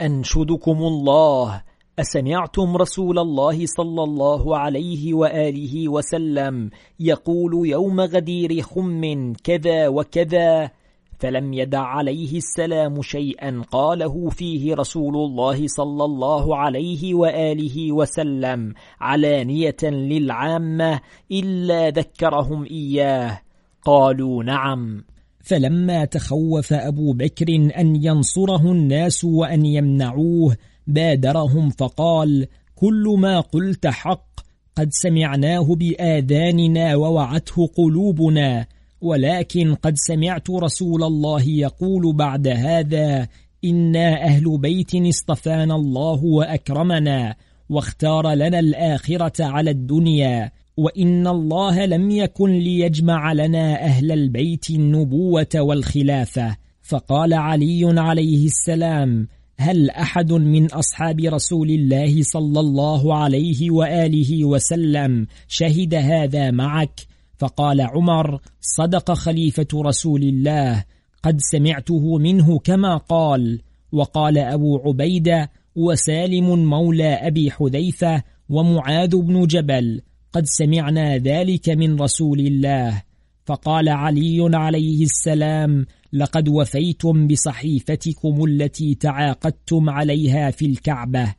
أنشدكم الله، أسمعتم رسول الله صلى الله عليه وآله وسلم يقول يوم غدير خم كذا وكذا؟ فلم يدع عليه السلام شيئا قاله فيه رسول الله صلى الله عليه وآله وسلم علانية للعامة إلا ذكرهم إياه. قالوا: نعم. فلما تخوف أبو بكر أن ينصره الناس وأن يمنعوه بادرهم فقال: كل ما قلت حق، قد سمعناه بآذاننا ووعته قلوبنا، ولكن قد سمعت رسول الله يقول بعد هذا: إنا أهل بيت اصطفانا الله وأكرمنا واختار لنا الآخرة على الدنيا، وإن الله لم يكن ليجمع لنا أهل البيت النبوة والخلافة. فقال علي عليه السلام: هل أحد من أصحاب رسول الله صلى الله عليه وآله وسلم شهد هذا معك؟ فقال عمر: صدق خليفة رسول الله، قد سمعته منه كما قال. وقال أبو عبيدة: وسالم مولى أبي حذيفة ومعاذ بن جبل، قد سمعنا ذلك من رسول الله. فقال علي عليه السلام: لقد وفيتم بصحيفتكم التي تعاقدتم عليها في الكعبة،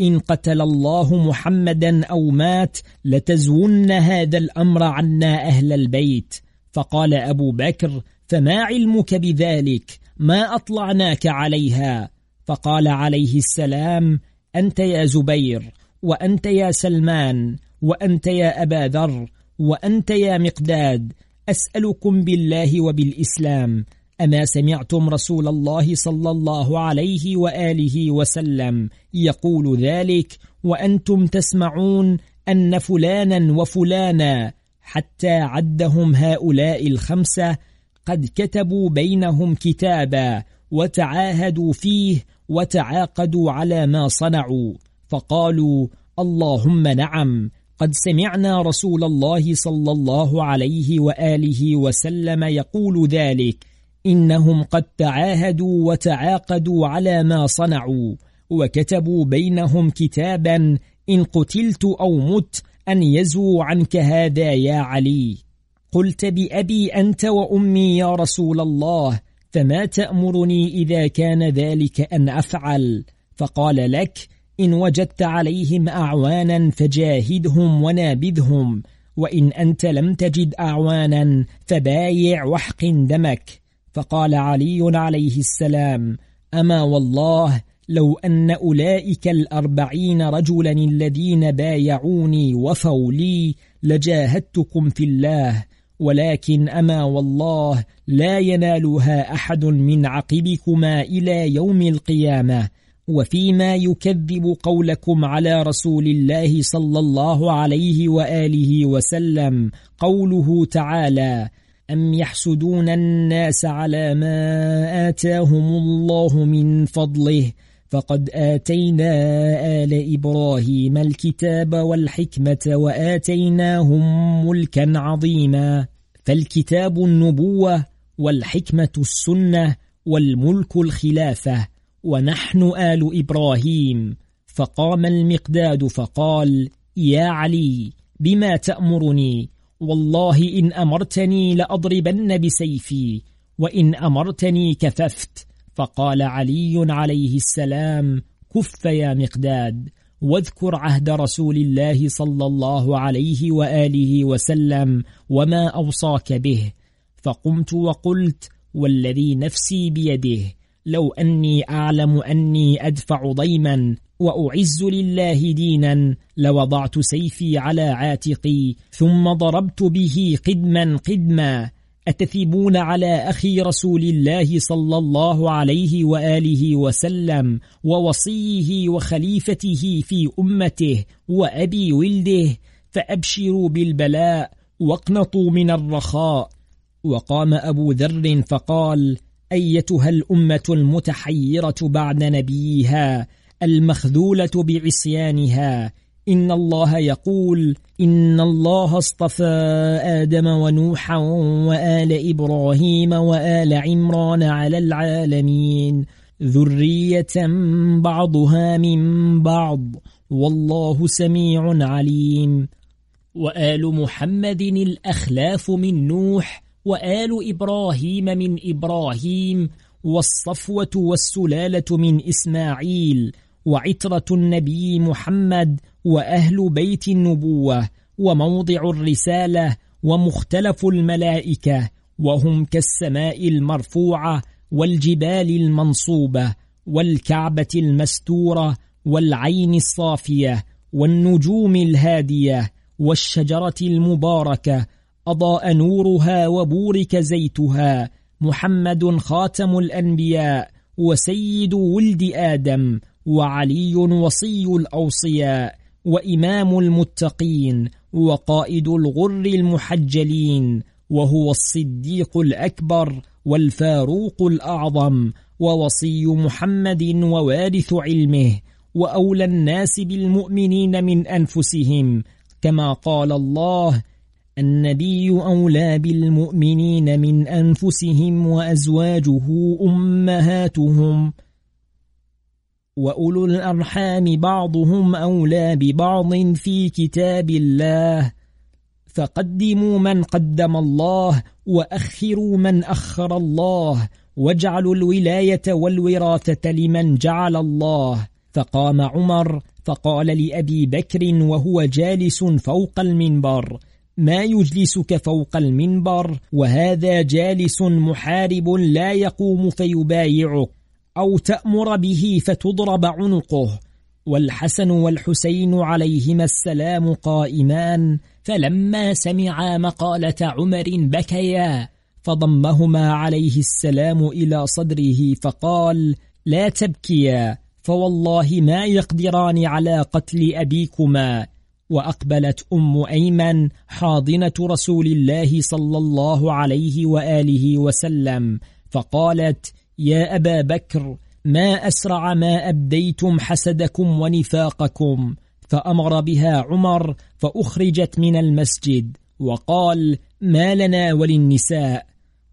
إن قتل الله محمدا أو مات لتزون هذا الأمر عنا أهل البيت. فقال أبو بكر: فما علمك بذلك؟ ما أطلعناك عليها. فقال عليه السلام: أنت يا زبير، وأنت يا سلمان، وأنت يا أبا ذر، وأنت يا مقداد، أسألكم بالله وبالإسلام أما سمعتم رسول الله صلى الله عليه وآله وسلم يقول ذلك وأنتم تسمعون أن فلانا وفلانا، حتى عدهم هؤلاء الخمسة، قد كتبوا بينهم كتابا وتعاهدوا فيه وتعاقدوا على ما صنعوا، فقالوا: اللهم نعم، قد سمعنا رسول الله صلى الله عليه وآله وسلم يقول ذلك، إنهم قد تعاهدوا وتعاقدوا على ما صنعوا، وكتبوا بينهم كتابا إن قتلت أو مت أن يزووا عنك هذا يا علي. قلت: بأبي أنت وأمي يا رسول الله، فما تأمرني إذا كان ذلك أن أفعل؟ فقال لك: إن وجدت عليهم أعوانا فجاهدهم ونابذهم، وإن أنت لم تجد أعوانا فبايع واحقن دمك. فقال علي عليه السلام: أما والله لو أن أولئك 40 رجلا الذين بايعوني وفولي لجاهدتكم في الله، ولكن أما والله لا ينالها أحد من عقبكما إلى يوم القيامة. وفيما يكذب قولكم على رسول الله صلى الله عليه وآله وسلم قوله تعالى: أم يحسدون الناس على ما آتاهم الله من فضله، فقد آتينا آل إبراهيم الكتاب والحكمة وآتيناهم ملكا عظيما. فالكتاب النبوة، والحكمة السنة، والملك الخلافة، ونحن آل إبراهيم. فقام المقداد فقال: يا علي، بما تأمرني؟ والله إن أمرتني لأضربن بسيفي، وإن أمرتني كففت. فقال علي عليه السلام: كف يا مقداد، واذكر عهد رسول الله صلى الله عليه وآله وسلم وما أوصاك به. فقمت وقلت: والذي نفسي بيده، لو أني أعلم أني أدفع ضيما وأعز لله دينا لوضعت سيفي على عاتقي ثم ضربت به قدما قدما. أتثبون على أخي رسول الله صلى الله عليه وآله وسلم ووصيه وخليفته في أمته وأبي ولده؟ فأبشروا بالبلاء واقنطوا من الرخاء. وقام أبو ذر فقال: أيتها الأمة المتحيرة بعد نبيها المخذولة بعصيانها، إن الله يقول: إن الله اصطفى آدم ونوحا وآل إبراهيم وآل عمران على العالمين، ذرية بعضها من بعض، والله سميع عليم. وآل محمد الأخلاف من نوح، وآل إبراهيم من إبراهيم، والصفوة والسلالة من إسماعيل، وعترة النبي محمد، وأهل بيت النبوة، وموضع الرسالة، ومختلف الملائكة، وهم كالسماء المرفوعة، والجبال المنصوبة، والكعبة المستورة، والعين الصافية، والنجوم الهادية، والشجرة المباركة، أضاء نورها وبورك زيتها، محمد خاتم الأنبياء وسيد ولد آدم، وعلي وصي الأوصياء، وإمام المتقين، وقائد الغر المحجلين، وهو الصديق الأكبر والفاروق الأعظم، ووصي محمد ووارث علمه، وأولى الناس بالمؤمنين من أنفسهم، كما قال الله: النبي أولى بالمؤمنين من أنفسهم وأزواجه أمهاتهم، وأولو الأرحام بعضهم أولى ببعض في كتاب الله، فقدموا من قدم الله وأخروا من أخر الله، واجعلوا الولاية والوراثة لمن جعل الله. فقام عمر فقال لأبي بكر وهو جالس فوق المنبر: ما يجلسك فوق المنبر وهذا جالس محارب لا يقوم فيبايعك، أو تأمر به فتضرب عنقه؟ والحسن والحسين عليهما السلام قائمان، فلما سمعا مقالة عمر بكيا، فضمهما عليه السلام إلى صدره فقال: لا تبكيا، فوالله ما يقدران على قتل أبيكما. وأقبلت أم أيمن حاضنة رسول الله صلى الله عليه وآله وسلم فقالت: يا أبا بكر، ما أسرع ما أبديتم حسدكم ونفاقكم. فأمر بها عمر فأخرجت من المسجد وقال: ما لنا وللنساء.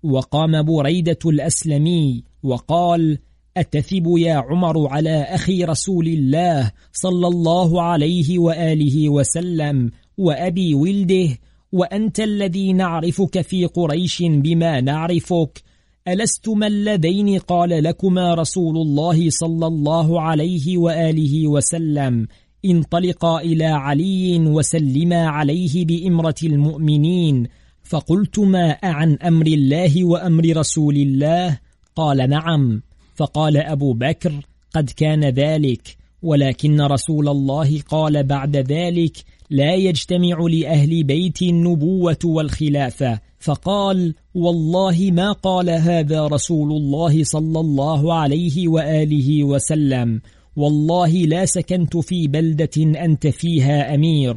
وقام بريدة الأسلمي وقال: أتثب يا عمر على أخي رسول الله صلى الله عليه وآله وسلم وأبي ولده، وأنت الذي نعرفك في قريش بما نعرفك، ألستما اللذين قال لكما رسول الله صلى الله عليه وآله وسلم: انطلقا إلى علي وسلما عليه بإمرة المؤمنين، فقلتما أعن أمر الله وأمر رسول الله؟ قال: نعم. فقال أبو بكر: قد كان ذلك، ولكن رسول الله قال بعد ذلك: لا يجتمع لأهل بيت النبوة والخلافة. فقال: والله ما قال هذا رسول الله صلى الله عليه وآله وسلم، والله لا سكنت في بلدة أنت فيها أمير.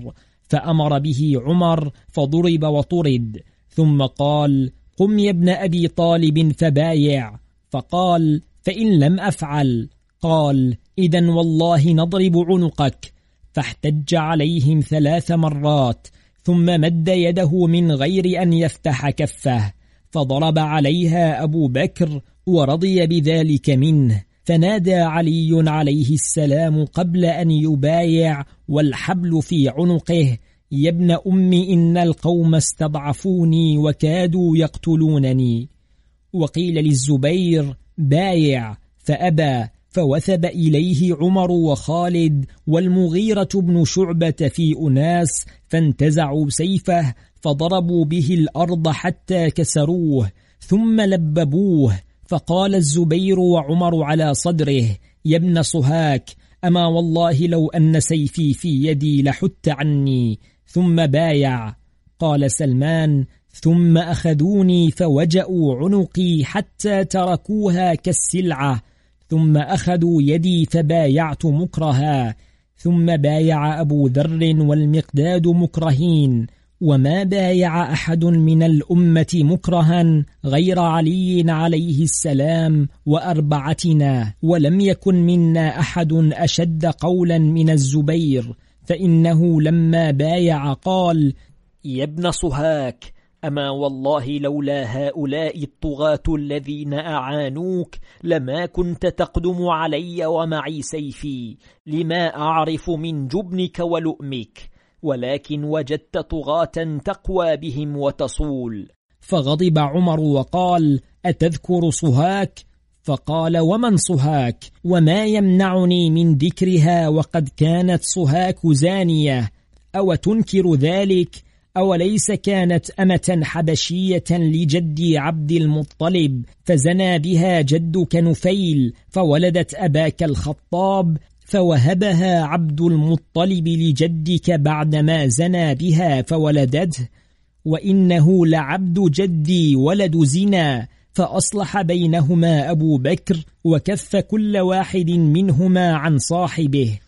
فأمر به عمر فضرب وطرد، ثم قال: قم يا ابن أبي طالب فبايع. فقال: فإن لم أفعل. قال: إذن والله نضرب عنقك. فاحتج عليهم 3 مرات، ثم مد يده من غير أن يفتح كفه، فضرب عليها أبو بكر ورضي بذلك منه. فنادى علي عليه السلام قبل أن يبايع والحبل في عنقه: يا ابن أم، إن القوم استضعفوني وكادوا يقتلونني. وقيل للزبير: بايع، فأبى. فوثب إليه عمر وخالد والمغيرة بن شعبة في أناس، فانتزعوا سيفه فضربوا به الأرض حتى كسروه ثم لببوه. فقال الزبير وعمر على صدره: يا ابن صهاك، أما والله لو أن سيفي في يدي لحت عني. ثم بايع. قال سلمان: ثم أخذوني فوجأوا عنقي حتى تركوها كالسلعة، ثم أخذوا يدي فبايعت مكرها. ثم بايع أبو ذر والمقداد مكرهين، وما بايع أحد من الأمة مكرها غير علي عليه السلام وأربعتنا، ولم يكن منا أحد أشد قولا من الزبير، فإنه لما بايع قال: يا ابن صهاك، أما والله لولا هؤلاء الطغاة الذين أعانوك لما كنت تقدم علي ومعي سيفي، لما أعرف من جبنك ولؤمك، ولكن وجدت طغاة تقوى بهم وتصول. فغضب عمر وقال: أتذكر صهاك؟ فقال: ومن صهاك، وما يمنعني من ذكرها، وقد كانت صهاك زانية، أو تنكر ذلك؟ أوليس كانت أمة حبشية لجدي عبد المطلب، فزنى بها جدك نفيل فولدت أباك الخطاب، فوهبها عبد المطلب لجدك بعدما زنى بها فولدته، وإنه لعبد جدي ولد زنا، فأصلح بينهما أبو بكر وكف كل واحد منهما عن صاحبه.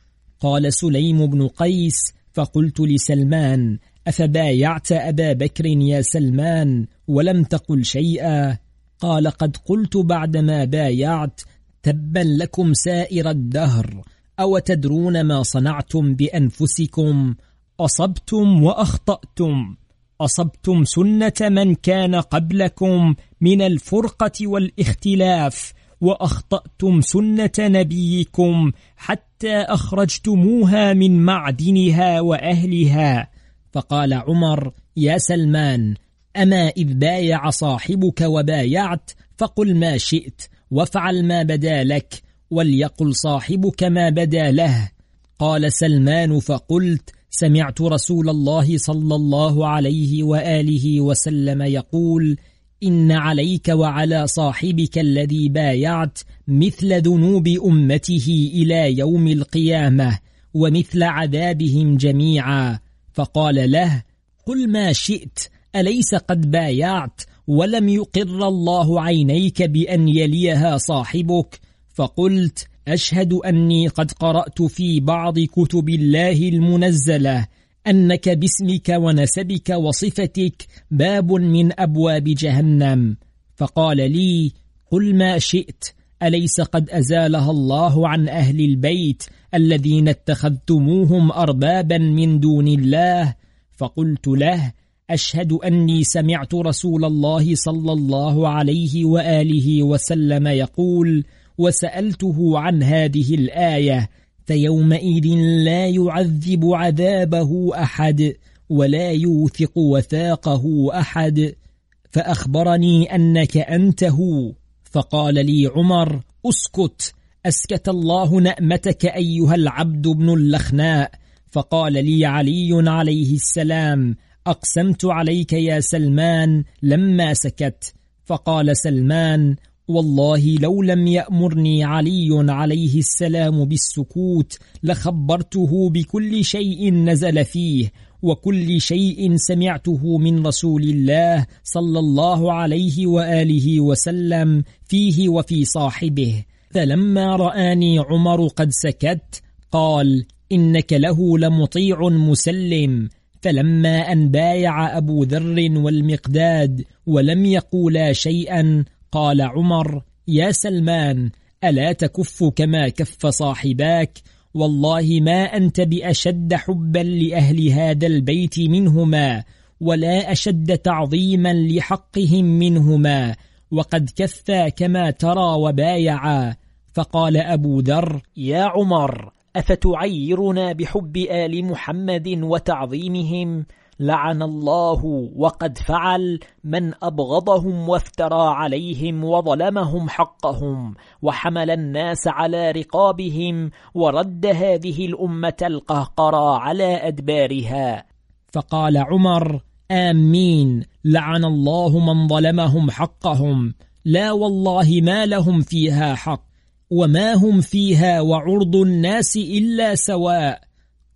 قال سليم بن قيس: فقلت لسلمان: أفبايعت أبا بكر يا سلمان ولم تقل شيئا؟ قال: قد قلت بعدما بايعت: تبا لكم سائر الدهر، أو تدرون ما صنعتم بأنفسكم؟ أصبتم وأخطأتم، أصبتم سنة من كان قبلكم من الفرقة والاختلاف، وأخطأتم سنة نبيكم حتى أخرجتموها من معدنها وأهلها. فقال عمر: يا سلمان، أما إذ بايع صاحبك وبايعت فقل ما شئت وافعل ما بدا لك، وليقل صاحبك ما بدا له. قال سلمان: فقلت: سمعت رسول الله صلى الله عليه وآله وسلم يقول: إن عليك وعلى صاحبك الذي بايعت مثل ذنوب أمته إلى يوم القيامة، ومثل عذابهم جميعا. فقال له: قل ما شئت، أليس قد بايعت ولم يقر الله عينيك بأن يليها صاحبك، فقلت أشهد أني قد قرأت في بعض كتب الله المنزلة أنك باسمك ونسبك وصفتك باب من أبواب جهنم. فقال لي قل ما شئت، أليس قد أزالها الله عن أهل البيت الذين اتخذتموهم أربابا من دون الله؟ فقلت له أشهد أني سمعت رسول الله صلى الله عليه وآله وسلم يقول، وسألته عن هذه الآية فيومئذ لا يعذب عذابه أحد ولا يوثق وثاقه أحد، فأخبرني أنك أنت هو. فقال لي عمر أسكت، أسكت الله نأمتك أيها العبد بن اللخناء. فقال لي علي عليه السلام أقسمت عليك يا سلمان لما سكت. فقال سلمان والله لو لم يأمرني علي عليه السلام بالسكوت لخبرته بكل شيء نزل فيه وكل شيء سمعته من رسول الله صلى الله عليه وآله وسلم فيه وفي صاحبه. فلما رآني عمر قد سكت قال إنك له لمطيع مسلم. فلما أن بايع أبو ذر والمقداد ولم يقولا شيئا قال عمر يا سلمان ألا تكف كما كف صاحباك؟ والله ما أنت بأشد حبا لأهل هذا البيت منهما ولا أشد تعظيما لحقهم منهما، وقد كفا كما ترى وبايعا. فقال أبو ذر يا عمر أفتعيرنا بحب آل محمد وتعظيمهم؟ لعن الله وقد فعل من أبغضهم وافترى عليهم وظلمهم حقهم وحمل الناس على رقابهم ورد هذه الأمة القهقرى على أدبارها. فقال عمر آمين، لعن الله من ظلمهم حقهم، لا والله ما لهم فيها حق وما هم فيها وعرض الناس إلا سواء.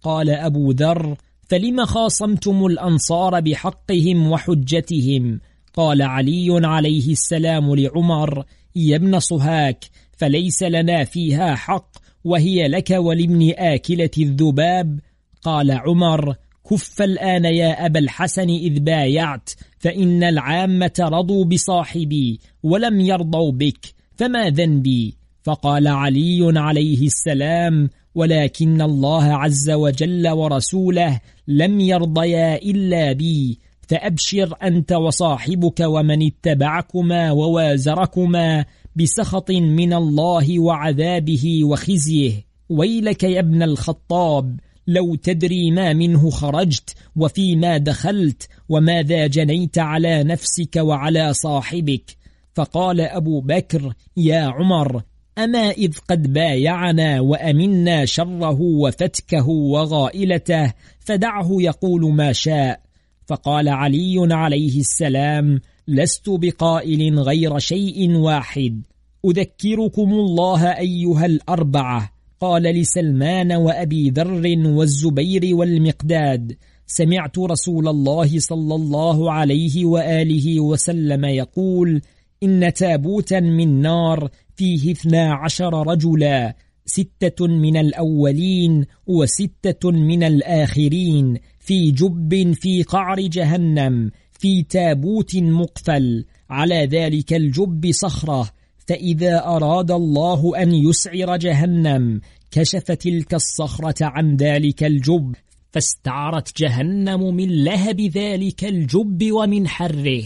قال أبو ذر فلما خاصمتم الأنصار بحقهم وحجتهم؟ قال علي عليه السلام لعمر يا ابن صهاك فليس لنا فيها حق وهي لك ولابن آكلة الذباب. قال عمر كف الآن يا أبا الحسن إذ بايعت، فإن العامة رضوا بصاحبي ولم يرضوا بك، فما ذنبي؟ فقال علي عليه السلام ولكن الله عز وجل ورسوله لم يرضيا إلا بي، فأبشر أنت وصاحبك ومن اتبعكما ووازركما بسخط من الله وعذابه وخزيه. ويلك يا ابن الخطاب لو تدري ما منه خرجت وفيما دخلت وماذا جنيت على نفسك وعلى صاحبك. فقال أبو بكر يا عمر أما إذ قد بايعنا وأمنا شره وفتكه وغائلته فدعه يقول ما شاء. فقال علي عليه السلام لست بقائل غير شيء واحد، أذكركم الله أيها الأربعة. قال لسلمان وأبي ذر والزبير والمقداد سمعت رسول الله صلى الله عليه وآله وسلم يقول إن تابوتا من نار فيه 12 رجلا، 6 من الأولين و6 من الآخرين، في جب في قعر جهنم في تابوت مقفل، على ذلك الجب صخرة، فإذا أراد الله أن يسعر جهنم كشف تلك الصخرة عن ذلك الجب فاستعرت جهنم من لهب ذلك الجب ومن حره.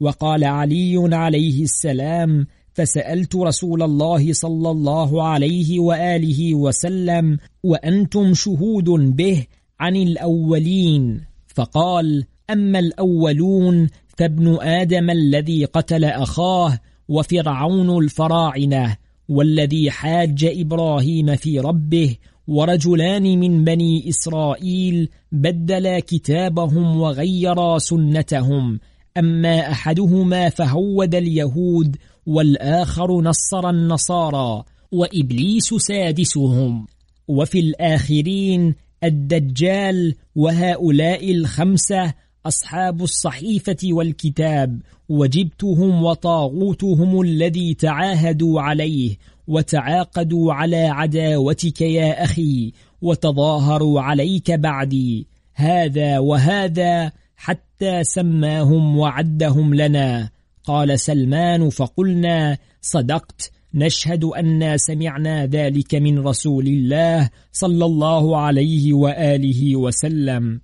وقال علي عليه السلام فسألت رسول الله صلى الله عليه وآله وسلم وأنتم شهود به عن الأولين، فقال أما الأولون فابن آدم الذي قتل أخاه وفرعون الفراعنة والذي حاج إبراهيم في ربه ورجلان من بني إسرائيل بدلا كتابهم وغيرا سنتهم، أما أحدهما فهود اليهود والآخر نصر النصارى، وإبليس سادسهم، وفي الآخرين الدجال، وهؤلاء الخمسة أصحاب الصحيفة والكتاب، وجبتهم وطاغوتهم الذي تعاهدوا عليه وتعاقدوا على عداوتك يا أخي، وتظاهروا عليك بعدي، هذا وهذا، حتى سماهم وعدهم لنا. قال سلمان فقلنا صدقت، نشهد أننا سمعنا ذلك من رسول الله صلى الله عليه وآله وسلم.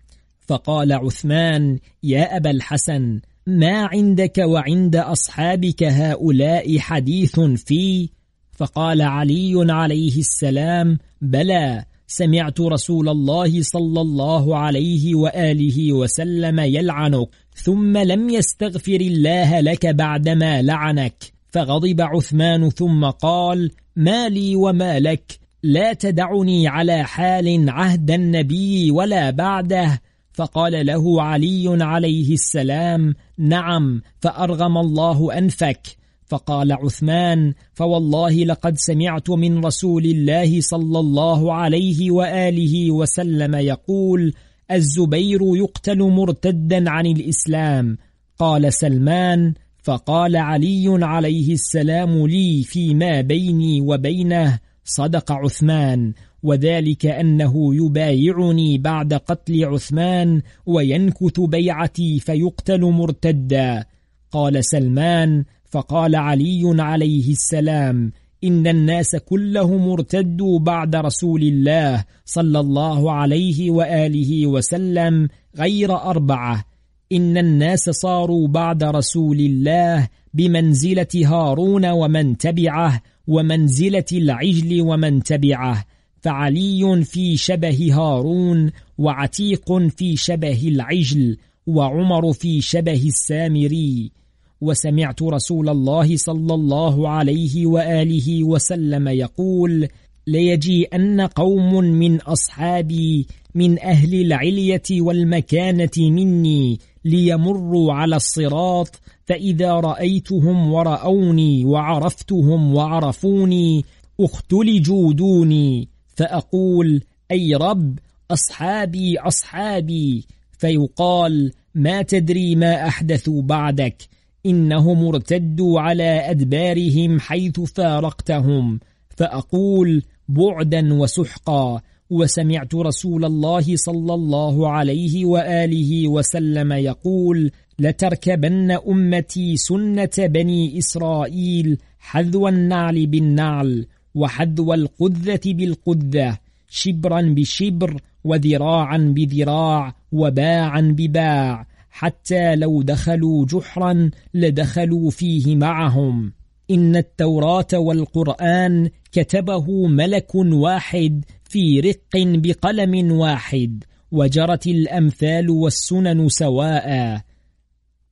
فقال عثمان يا أبا الحسن، ما عندك وعند أصحابك هؤلاء حديث فيه؟ فقال علي عليه السلام بلى، سمعت رسول الله صلى الله عليه وآله وسلم يلعنك ثم لم يستغفر الله لك بعدما لعنك. فغضب عثمان ثم قال ما لي وما لك، لا تدعني على حال عهد النبي ولا بعده. فقال له علي عليه السلام نعم، فأرغم الله أنفك. فقال عثمان فوالله لقد سمعت من رسول الله صلى الله عليه وآله وسلم يقول الزبير يقتل مرتدا عن الإسلام. قال سلمان فقال علي عليه السلام لي فيما بيني وبينه صدق عثمان، وذلك أنه يبايعني بعد قتل عثمان وينكث بيعتي فيقتل مرتدا. قال سلمان فقال علي عليه السلام إن الناس كلهم ارتدوا بعد رسول الله صلى الله عليه وآله وسلم غير أربعة، إن الناس صاروا بعد رسول الله بمنزلة هارون ومن تبعه، ومنزلة العجل ومن تبعه، فعلي في شبه هارون، وعتيق في شبه العجل، وعمر في شبه السامري. وسمعت رسول الله صلى الله عليه وآله وسلم يقول ليجيئن قوم من أصحابي من أهل العلية والمكانة مني ليمروا على الصراط، فإذا رأيتهم ورأوني وعرفتهم وعرفوني اختلجوا دوني، فأقول أي رب أصحابي أصحابي، فيقال ما تدري ما أحدثوا بعدك، إنهم ارتدوا على أدبارهم حيث فارقتهم، فأقول بعدا وسحقا. وسمعت رسول الله صلى الله عليه وآله وسلم يقول لتركبن أمتي سنة بني إسرائيل حذو النعل بالنعل، وحذو القذة بالقذة، شبرا بشبر، وذراعا بذراع، وباعا بباع، حتى لو دخلوا جحرا لدخلوا فيه معهم. إن التوراة والقرآن كتبه ملك واحد في رق بقلم واحد، وجرت الأمثال والسنن سواء.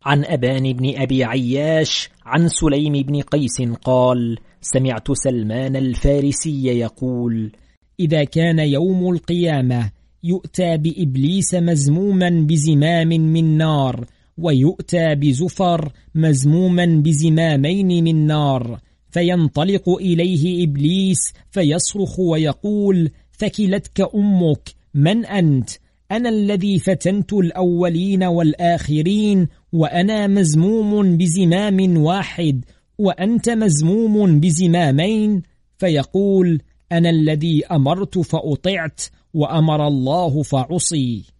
عن أبان بن أبي عياش عن سليم بن قيس قال سمعت سلمان الفارسي يقول إذا كان يوم القيامة يؤتى بإبليس مزموما بزمام من نار، ويؤتى بزفر مزموما بزمامين من نار، فينطلق إليه إبليس فيصرخ ويقول ثكلتك أمك، من أنت؟ أنا الذي فتنت الأولين والآخرين، وأنا مزموم بزمام واحد، وأنت مزموم بزمامين. فيقول أنا الذي أمرت فأطعت، وأمر الله فعصي.